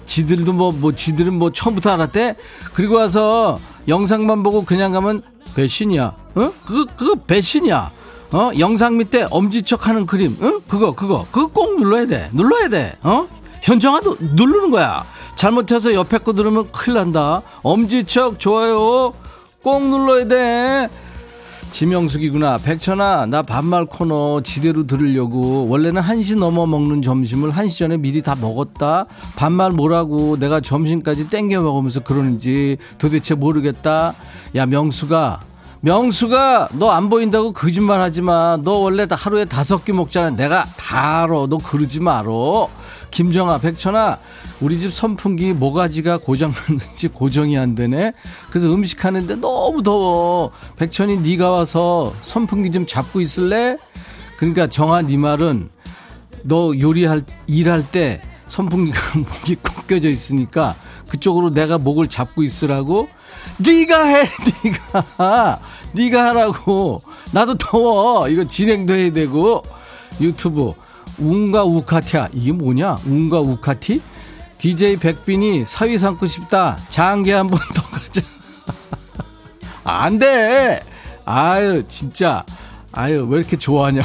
지들도 지들은 처음부터 알았대? 그리고 와서 영상만 보고 그냥 가면 배신이야. 응? 그거 배신이야. 어? 영상 밑에 엄지척 하는 그림. 응? 그거 꼭 눌러야 돼. 어? 현정아도 누르는 거야. 잘못해서 옆에 거 들으면 큰일 난다. 엄지척 좋아요 꼭 눌러야 돼. 지명숙이구나. 백천아, 나 반말 코너 지대로 들으려고. 원래는 1시 넘어 먹는 점심을 1시 전에 미리 다 먹었다. 반말 뭐라고 내가 점심까지 땡겨 먹으면서 그러는지 도대체 모르겠다. 야, 명수가 너 안 보인다고 거짓말 하지마. 너 원래 다 하루에 5끼 먹잖아. 내가 다 알아. 너 그러지 말어. 김정아, 백천아, 우리 집 선풍기 모가지가 고장났는지 고정이 안 되네. 그래서 음식하는데 너무 더워. 백천이 네가 와서 선풍기 좀 잡고 있을래? 그러니까 정아, 네 말은 너 일할 때 선풍기가 목이 꼭 껴져 있으니까 그쪽으로 내가 목을 잡고 있으라고. 네가 해. 네가 하라고. 나도 더워. 이거 진행도 해야 되고. 유튜브 웅가 우카티야. 이게 뭐냐? 웅가 우카티? DJ 백빈이 사위 삼고 싶다. 장기 한 번 더 가자. 안 돼. 아유, 진짜. 아유, 왜 이렇게 좋아하냐.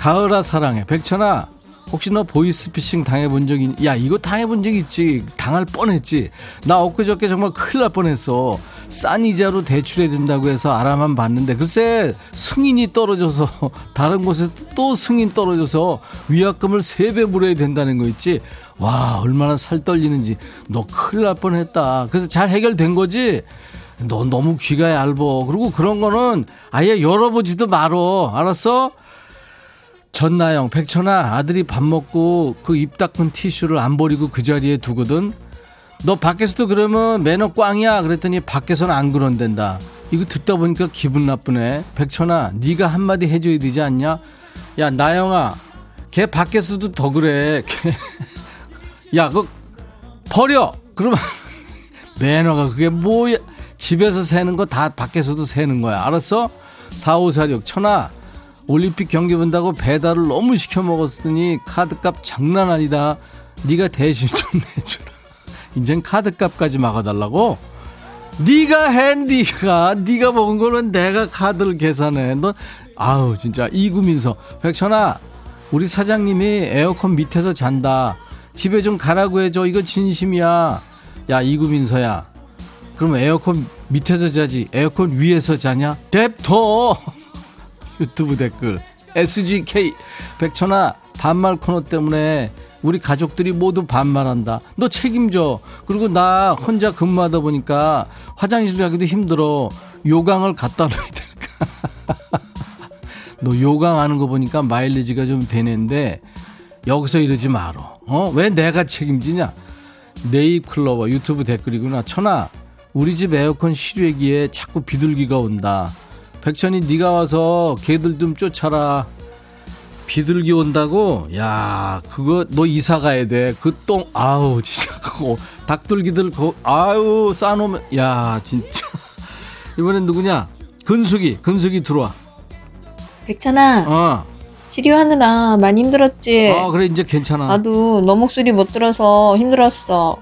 가을아 사랑해. 백천아, 혹시 너 보이스피싱 당해본 적 있니? 야, 이거 당해본 적 있지. 당할 뻔했지. 나 엊그저께 정말 큰일 날 뻔했어. 싼 이자로 대출해준다고 해서 알아만 봤는데 글쎄 승인이 떨어져서 다른 곳에서 또 승인 떨어져서 위약금을 3배 물어야 된다는 거 있지. 와, 얼마나 살 떨리는지. 너 큰일 날 뻔했다. 그래서 잘 해결된 거지. 너 너무 귀가 얇아. 그리고 그런 거는 아예 열어보지도 말어. 알았어? 전나영, 백천아, 아들이 밥 먹고 그 입 닦은 티슈를 안 버리고 그 자리에 두거든. 너 밖에서도 그러면 매너 꽝이야. 그랬더니 밖에서는 안 그런댄다. 이거 듣다 보니까 기분 나쁘네. 백천아, 네가 한마디 해줘야 되지 않냐. 야, 나영아, 걔 밖에서도 더 그래. 야, 그거 버려. 그러면 매너가 그게 뭐야. 집에서 새는 거 다 밖에서도 새는 거야. 알았어? 4546, 천아, 올림픽 경기 본다고 배달을 너무 시켜 먹었으니 카드값 장난 아니다. 네가 대신 좀 내주라. 인젠 카드값까지 막아달라고? 네가 해. 네가 먹은 거는 내가 카드를 계산해. 너 아우 진짜. 이구민서, 백천아, 우리 사장님이 에어컨 밑에서 잔다. 집에 좀 가라고 해줘. 이거 진심이야. 야, 이구민서야, 그럼 에어컨 밑에서 자지 에어컨 위에서 자냐? 냅둬. 유튜브 댓글 SGK, 백천아, 반말 코너 때문에 우리 가족들이 모두 반말한다. 너 책임져. 그리고 나 혼자 근무하다 보니까 화장실 가기도 힘들어. 요강을 갖다 놔야 될까. 너 요강하는 거 보니까 마일리지가 좀 되는데 여기서 이러지 마라. 왜 내가 책임지냐. 네잎클로버 유튜브 댓글이구나. 천아, 우리 집 에어컨 실외기에 자꾸 비둘기가 온다. 백천이 네가 와서 걔들 좀 쫓아라. 비둘기 온다고? 야, 그거 너 이사 가야 돼. 그 똥 아우 진짜 그거 닭둘기들 그거 아우 싸놓으면 야 진짜. 이번엔 누구냐? 근숙이 들어와. 백천아, 치료하느라 많이 힘들었지? 아 그래 이제 괜찮아. 나도 너 목소리 못 들어서 힘들었어.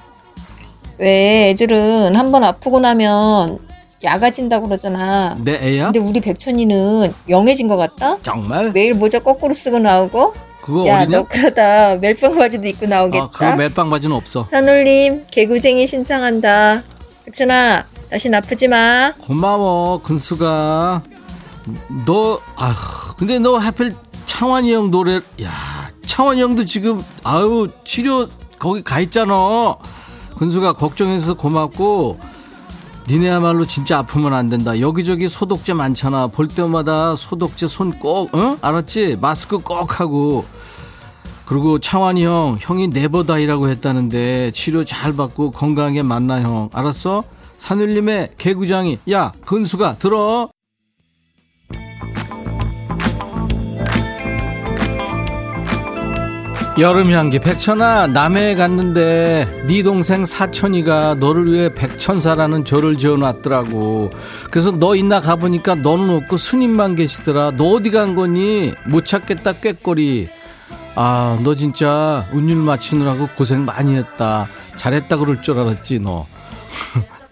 왜 애들은 한번 아프고 나면 야가진다고 그러잖아. 내 애야? 근데 우리 백천이는 영해진 것 같다? 정말? 매일 모자 거꾸로 쓰고 나오고? 그거 야, 어디냐? 너 그러다 멜빵 바지도 입고 나오겠다. 아 그거 멜빵 바지는 없어. 산울림 개구쟁이 신청한다. 백천아 다신 아프지 마. 고마워 근수가. 너 아 근데 너 하필 창환이 형 노래. 야 창환이 형도 지금 아유 치료 거기 가 있잖아. 근수가 걱정해서 고맙고 니네야말로 진짜 아프면 안 된다. 여기저기 소독제 많잖아. 볼 때마다 소독제 손 꼭 응? 알았지? 마스크 꼭 하고. 그리고 창환이 형 형이 네버다이라고 했다는데 치료 잘 받고 건강하게 만나 형. 알았어? 산울림의 개구장이. 야 근수가 들어. 여름향기. 백천아 남해에 갔는데 네 동생 사천이가 너를 위해 백천사라는 절을 지어놨더라고. 그래서 너 있나 가보니까 너는 없고 스님만 계시더라. 너 어디 간 거니? 못 찾겠다 꾀꼬리. 아 너 진짜 운율 맞추느라고 고생 많이 했다. 잘했다 그럴 줄 알았지 너.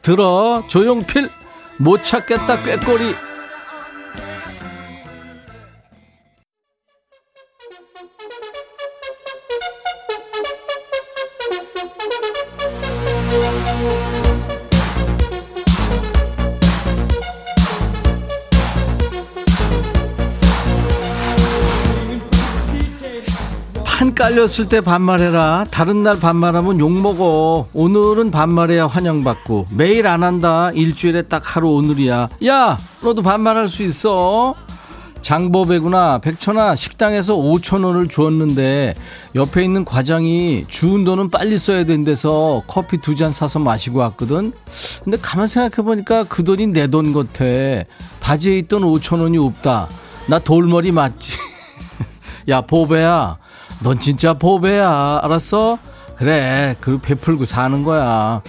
들어 조용필 못 찾겠다 꾀꼬리. 깔렸을 때 반말해라. 다른 날 반말하면 욕먹어. 오늘은 반말해야 환영받고. 매일 안 한다. 일주일에 딱 하루 오늘이야. 야 너도 반말할 수 있어. 장보배구나. 백천아 식당에서 5,000원을 주었는데 옆에 있는 과장이 주운 돈은 빨리 써야 된대서 커피 2잔 사서 마시고 왔거든. 근데 가만 생각해보니까 그 돈이 내 돈 같아. 바지에 있던 5,000원이 없다. 나 돌머리 맞지? 야 보배야 넌 진짜 보배야. 알았어? 그래 그 베풀고 사는 거야.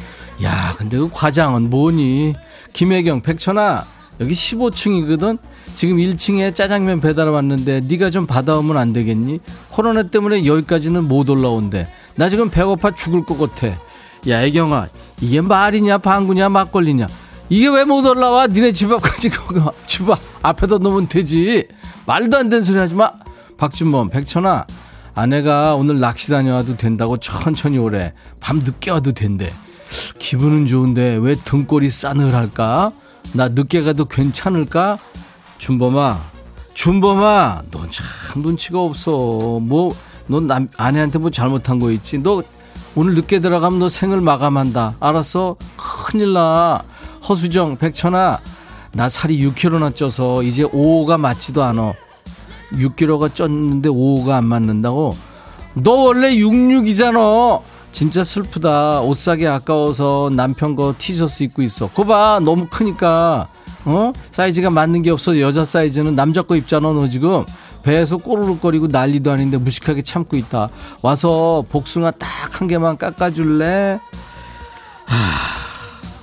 야 근데 그 과장은 뭐니? 김혜경. 백천아 여기 15층이거든 지금 1층에 짜장면 배달 왔는데 네가 좀 받아오면 안 되겠니? 코로나 때문에 여기까지는 못 올라온대. 나 지금 배고파 죽을 것 같아. 야 애경아 이게 말이냐 방구냐 막걸리냐. 이게 왜 못 올라와? 니네 집 앞까지 집 앞에다 놓으면 되지. 말도 안 되는 소리 하지 마. 박준범. 백천아 아내가 오늘 낚시 다녀와도 된다고 천천히 오래. 밤 늦게 와도 된대. 기분은 좋은데 왜 등골이 싸늘할까? 나 늦게 가도 괜찮을까? 준범아 준범아 넌 참 눈치가 없어. 뭐 넌 아내한테 뭐 잘못한 거 있지? 너 오늘 늦게 들어가면 너 생을 마감한다. 알았어? 큰일 나. 허수정. 백천아 나 살이 6kg나 쪄서 이제 5호가 맞지도 않아. 6kg가 쪘는데 5호가 안 맞는다고? 너 원래 66이잖아. 진짜 슬프다. 옷 사기 아까워서 남편 거 티셔츠 입고 있어. 그거 봐 너무 크니까. 어? 사이즈가 맞는 게 없어. 여자 사이즈는 남자 거 입잖아. 너 지금 배에서 꼬르륵거리고 난리도 아닌데 무식하게 참고 있다. 와서 복숭아 딱 한 개만 깎아줄래?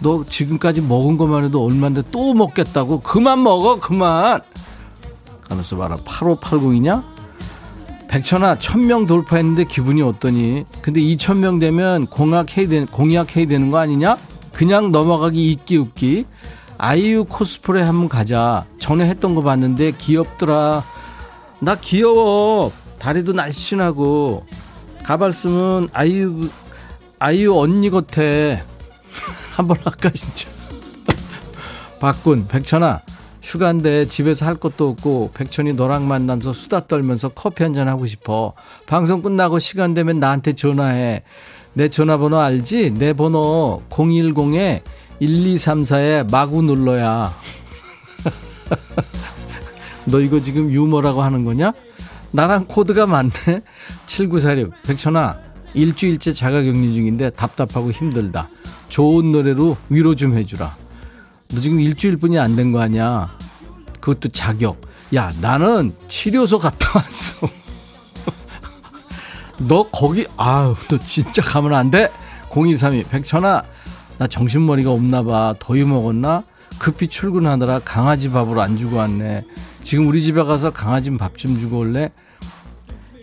너 지금까지 먹은 것만 해도 얼만데 또 먹겠다고? 그만 먹어 그만. 하면서 봐라. 8580이냐? 백천아 1000명 돌파했는데 기분이 어떠니? 근데 2000명 되면 공약해야 되는 거 아니냐? 그냥 넘어가기 잊기 웃기. 아이유 코스프레 한번 가자. 전에 했던 거 봤는데 귀엽더라. 나 귀여워. 다리도 날씬하고 가발 쓰면 아이유 언니 같아. 한번 할까 진짜. 박군. 백천아 휴가인데 집에서 할 것도 없고 백천이 너랑 만나서 수다 떨면서 커피 한잔 하고 싶어. 방송 끝나고 시간 되면 나한테 전화해. 내 전화번호 알지? 내 번호 010-1234에 마구 눌러야. 너 이거 지금 유머라고 하는 거냐? 나랑 코드가 맞네. 7946. 백천아 일주일째 자가격리 중인데 답답하고 힘들다. 좋은 노래로 위로 좀 해주라. 너 지금 일주일뿐이 안 된 거 아니야. 그것도 자격. 야 나는 치료소 갔다 왔어. 너 거기 아우 너 진짜 가면 안 돼. 0232. 백천아 나 정신머리가 없나 봐. 더위 먹었나? 급히 출근하느라 강아지 밥을 안 주고 왔네. 지금 우리 집에 가서 강아지 밥 좀 주고 올래?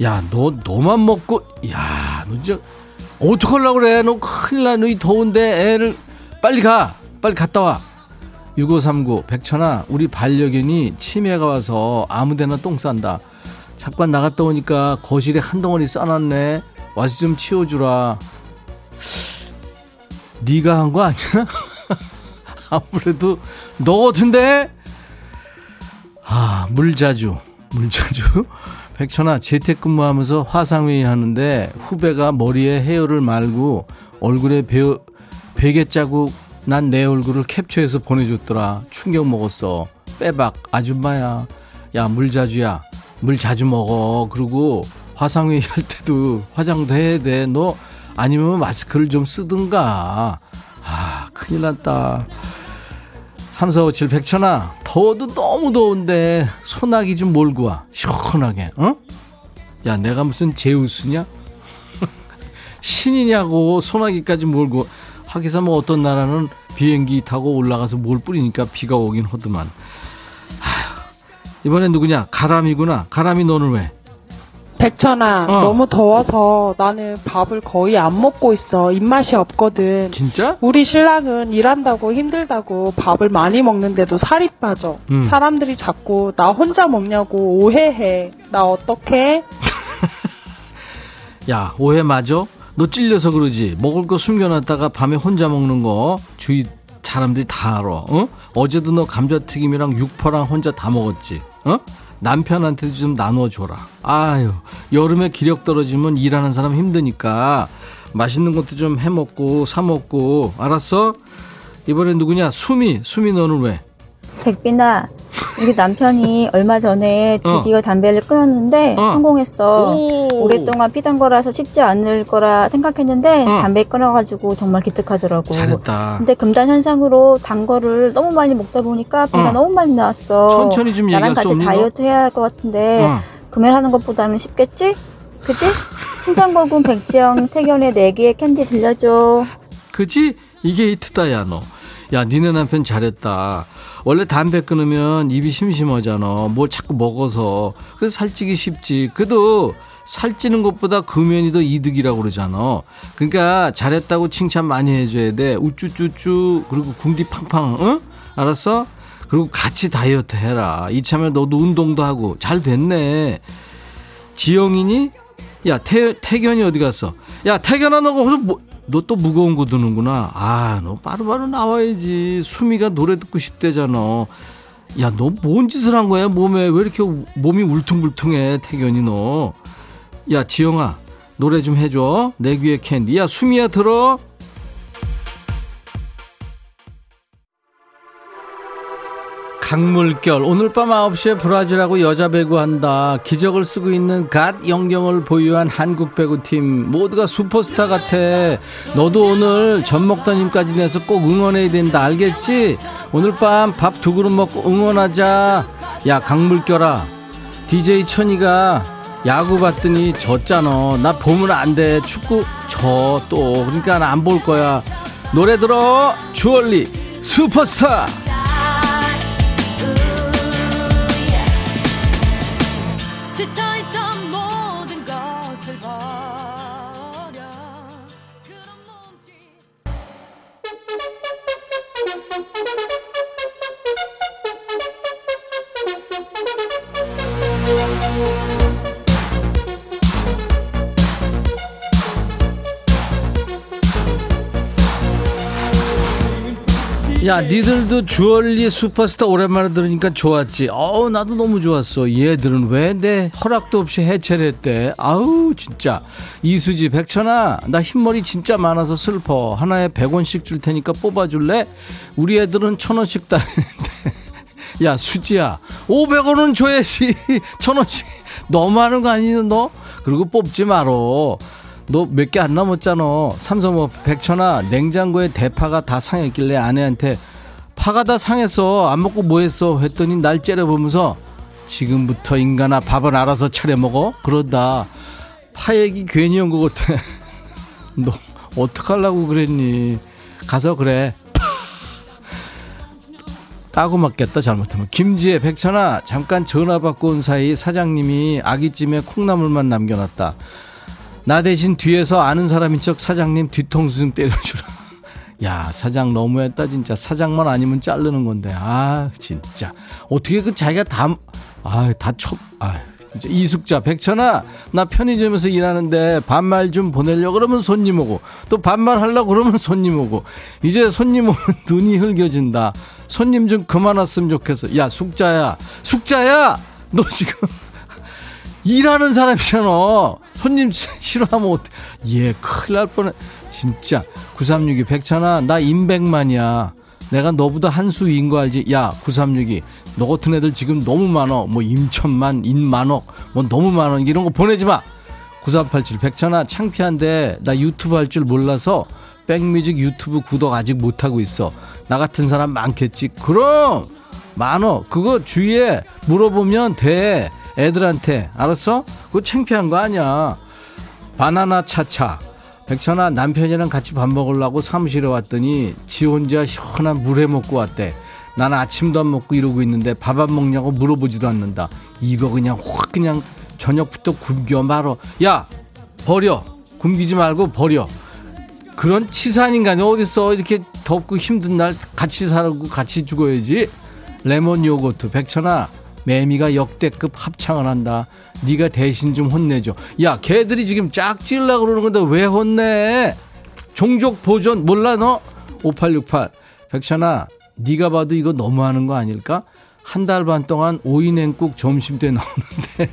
야, 너만 먹고, 야, 너 진짜 어떡하려고 그래? 너 큰일 나. 너 이 더운데 애를 빨리 가. 빨리 갔다 와. 6539 백천아, 우리 반려견이 치매가 와서 아무데나 똥 싼다. 잠깐 나갔다 오니까 거실에 한 덩어리 싸놨네. 와서 좀 치워주라. 네가 한 거 아니야? 아무래도 너 같은데? 아, 물자주. 백천아, 재택근무하면서 화상회의 하는데 후배가 머리에 헤어를 말고 얼굴에 베개 자국 난 내 얼굴을 캡처해서 보내줬더라. 충격 먹었어. 빼박 아줌마야. 야, 물자주야, 물 자주 먹어. 그리고 화상회의 할 때도 화장도 해야 돼. 너 아니면 마스크를 좀 쓰든가. 아, 큰일 났다. 3457 백천아, 더워도 너무 더운데 소나기 좀 몰고 와. 시원하게. 어? 야, 내가 무슨 제우스냐? 신이냐고 소나기까지 몰고. 하기사 뭐 어떤 나라는 비행기 타고 올라가서 뭘 뿌리니까 비가 오긴 하더만. 이번엔 누구냐? 가람이구나. 가람이, 너는 왜? 백천아, 너무 더워서 나는 밥을 거의 안 먹고 있어. 입맛이 없거든. 진짜? 우리 신랑은 일한다고 힘들다고 밥을 많이 먹는데도 살이 빠져. 사람들이 자꾸 나 혼자 먹냐고 오해해. 나 어떡해? 야, 오해 맞아? 너 찔려서 그러지. 먹을 거 숨겨놨다가 밤에 혼자 먹는 거 주위 사람들이 다 알아. 어? 어제도 너 감자튀김이랑 육포랑 혼자 다 먹었지. 어? 남편한테도 좀 나눠줘라. 아유, 여름에 기력 떨어지면 일하는 사람 힘드니까 맛있는 것도 좀 해먹고 사먹고. 알았어? 이번엔 누구냐? 수미, 너는 왜? 백빈아, 우리 남편이 얼마 전에 드디어 담배를 끊었는데 성공했어. 오랫동안 피던 거라서 쉽지 않을 거라 생각했는데 담배 끊어가지고 정말 기특하더라고. 잘했다. 근데 금단현상으로 단 거를 너무 많이 먹다 보니까 배가 너무 많이 나왔어. 천천히 좀 얘기할 수 없니? 나랑 같이 다이어트 해야 할 것 같은데 금연하는 것보다는 쉽겠지? 그치? 신장고군 백지영 태견의 4개의 캔디 들려줘. 그치? 이게 히트다야 너. 야, 니네 남편 잘했다. 원래 담배 끊으면 입이 심심하잖아. 뭘 자꾸 먹어서. 그래서 살찌기 쉽지. 그래도 살찌는 것보다 금연이 더 이득이라고 그러잖아. 그러니까 잘했다고 칭찬 많이 해줘야 돼. 우쭈쭈쭈. 그리고 궁디 팡팡. 응? 알았어? 그리고 같이 다이어트 해라. 이참에 너도 운동도 하고. 잘 됐네. 지영이니? 야, 태견이 어디 갔어? 야, 태견아, 너 거기서 뭐... 너 또 무거운 거 드는구나. 아, 너 바로바로 나와야지. 수미가 노래 듣고 싶대잖아. 야, 너 뭔 짓을 한 거야? 몸에 왜 이렇게 몸이 울퉁불퉁해? 태견이 너. 야, 지영아, 노래 좀 해줘. 내 귀에 캔디. 야, 수미야, 들어. 강물결. 오늘 밤 9시에 브라질하고 여자 배구한다. 기적을 쓰고 있는 갓 영경을 보유한 한국 배구팀. 모두가 슈퍼스타 같아. 너도 오늘 젖 먹던 힘까지 내서 꼭 응원해야 된다. 알겠지? 오늘 밤 밥 2그릇 먹고 응원하자. 야, 강물결아, DJ 천이가 야구 봤더니 졌잖아. 나 보면 안 돼. 축구 져 또. 그러니까 나 안 볼 거야. 노래 들어. 주얼리 슈퍼스타. 야, 니들도 주얼리 슈퍼스타 오랜만에 들으니까 좋았지? 어우, 나도 너무 좋았어. 얘들은 왜 내 허락도 없이 해체를 했대? 아우, 진짜. 이수지, 백천아, 나 흰머리 진짜 많아서 슬퍼. 하나에 100원씩 줄 테니까 뽑아줄래? 우리 애들은 1000원씩 따는데. 야, 수지야, 500원은 줘야지. 1000원씩 너무하는 거 아니냐 너? 그리고 뽑지 말어. 너 몇 개 안 남았잖아. 삼성호, 백천아, 냉장고에 대파가 다 상했길래 아내한테 파가 다 상했어. 안 먹고 뭐 했어? 했더니 날 째려보면서 지금부터 인간아, 밥은 알아서 차려 먹어? 그러다 파 얘기 괜히 온 거 같아. 너 어떡하려고 그랬니? 가서 그래. 따고 맞겠다 잘못하면. 김지혜, 백천아 잠깐 전화 받고 온 사이 사장님이 아기찜에 콩나물만 남겨놨다. 나 대신 뒤에서 아는 사람인 척 사장님 뒤통수 좀 때려주라. 야 사장 너무했다 진짜. 사장만 아니면 자르는 건데. 아 진짜 어떻게 그 자기가 이숙자, 백천아 나 편의점에서 일하는데 반말 좀 보내려고 그러면 손님 오고, 또 반말 하려고 그러면 손님 오고, 이제 손님 오면 눈이 흘겨진다. 손님 좀 그만 왔으면 좋겠어. 야 숙자야 너 지금 일하는 사람이잖아. 손님 싫어하면 어떡해. 예 큰일 날 뻔해 진짜. 9362, 백천아 나 임백만이야. 내가 너보다 한 수 위인 거 알지? 야 9362, 너 같은 애들 지금 너무 많어. 뭐 임천만, 인만억, 뭐 너무 많어. 이런 거 보내지 마. 9387, 백천아 창피한데 나 유튜브 할 줄 몰라서 백뮤직 유튜브 구독 아직 못하고 있어. 나 같은 사람 많겠지? 그럼 많어. 그거 주위에 물어보면 돼. 애들한테. 알았어? 그거 창피한 거 아니야. 바나나 차차, 백천아 남편이랑 같이 밥 먹으려고 사무실에 왔더니 지 혼자 시원한 물회 먹고 왔대. 난 아침도 안 먹고 이러고 있는데 밥 안 먹냐고 물어보지도 않는다. 이거 그냥 저녁부터 굶겨 말어. 야 버려. 굶기지 말고 버려. 그런 치사한 인간이 어딨어. 이렇게 덥고 힘든 날 같이 살고 같이 죽어야지. 레몬 요거트, 백천아 매미가 역대급 합창을 한다. 네가 대신 좀 혼내줘. 야 걔들이 지금 짝지으려고 그러는 건데 왜 혼내. 종족 보존 몰라 너. 5868, 백천아 네가 봐도 이거 너무하는 거 아닐까? 한 달 반 동안 오이냉국 점심때 나오는데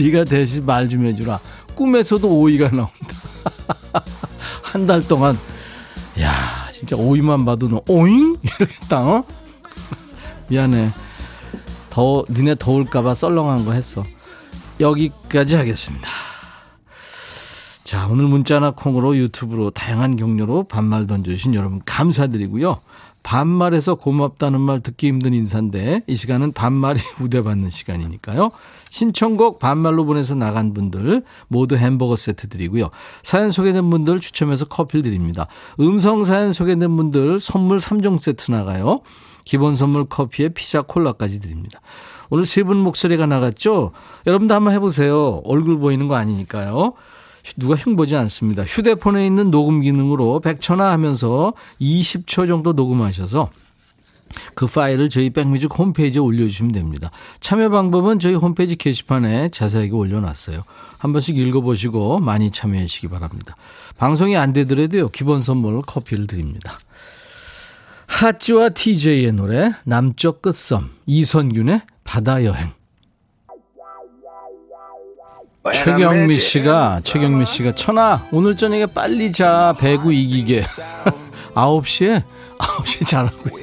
네가 대신 말 좀 해주라. 꿈에서도 오이가 나온다. 한 달 동안. 야 진짜 오이만 봐도 너 오잉? 이러겠다. 어? 미안해. 너네 더울까봐 썰렁한 거 했어. 여기까지 하겠습니다. 자 오늘 문자나 콩으로 유튜브로 다양한 경로로 반말 던져주신 여러분 감사드리고요. 반말해서 고맙다는 말 듣기 힘든 인사인데 이 시간은 반말이 우대받는 시간이니까요. 신청곡 반말로 보내서 나간 분들 모두 햄버거 세트 드리고요. 사연 소개된 분들 추첨해서 커피 드립니다. 음성 사연 소개된 분들 선물 3종 세트 나가요. 기본 선물 커피에 피자 콜라까지 드립니다. 오늘 세 분 목소리가 나갔죠? 여러분도 한번 해보세요. 얼굴 보이는 거 아니니까요. 누가 흉보지 않습니다. 휴대폰에 있는 녹음 기능으로 백천화 하면서 20초 정도 녹음하셔서 그 파일을 저희 백뮤직 홈페이지에 올려주시면 됩니다. 참여 방법은 저희 홈페이지 게시판에 자세하게 올려놨어요. 한 번씩 읽어보시고 많이 참여해 주시기 바랍니다. 방송이 안 되더라도요. 기본 선물 커피를 드립니다. 하찌와 TJ의 노래 남쪽 끝섬, 이선균의 바다여행. 최경미 씨가 천아 오늘 저녁에 빨리 자. 배구 이기게. 9시에 자라고요.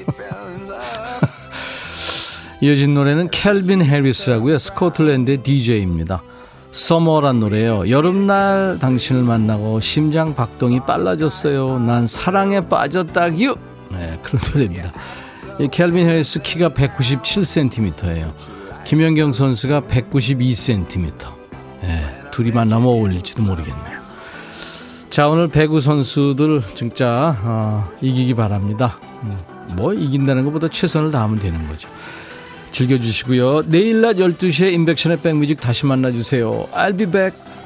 이어진 노래는 켈빈 해리스라고요. 스코틀랜드의 DJ입니다. 서머란 노래예요. 여름날 당신을 만나고 심장 박동이 빨라졌어요. 난 사랑에 빠졌다기요. 네, 그런 노래입니다. 이 켈빈 해리스 키가 197cm예요. 김연경 선수가 192cm. 네, 둘이 만나면 어울릴지도 모르겠네요. 자 오늘 배구 선수들 진짜 이기기 바랍니다. 뭐 이긴다는 것보다 최선을 다하면 되는 거죠. 즐겨주시고요. 내일 낮 12시에 인백션의 백뮤직 다시 만나주세요. I'll be back.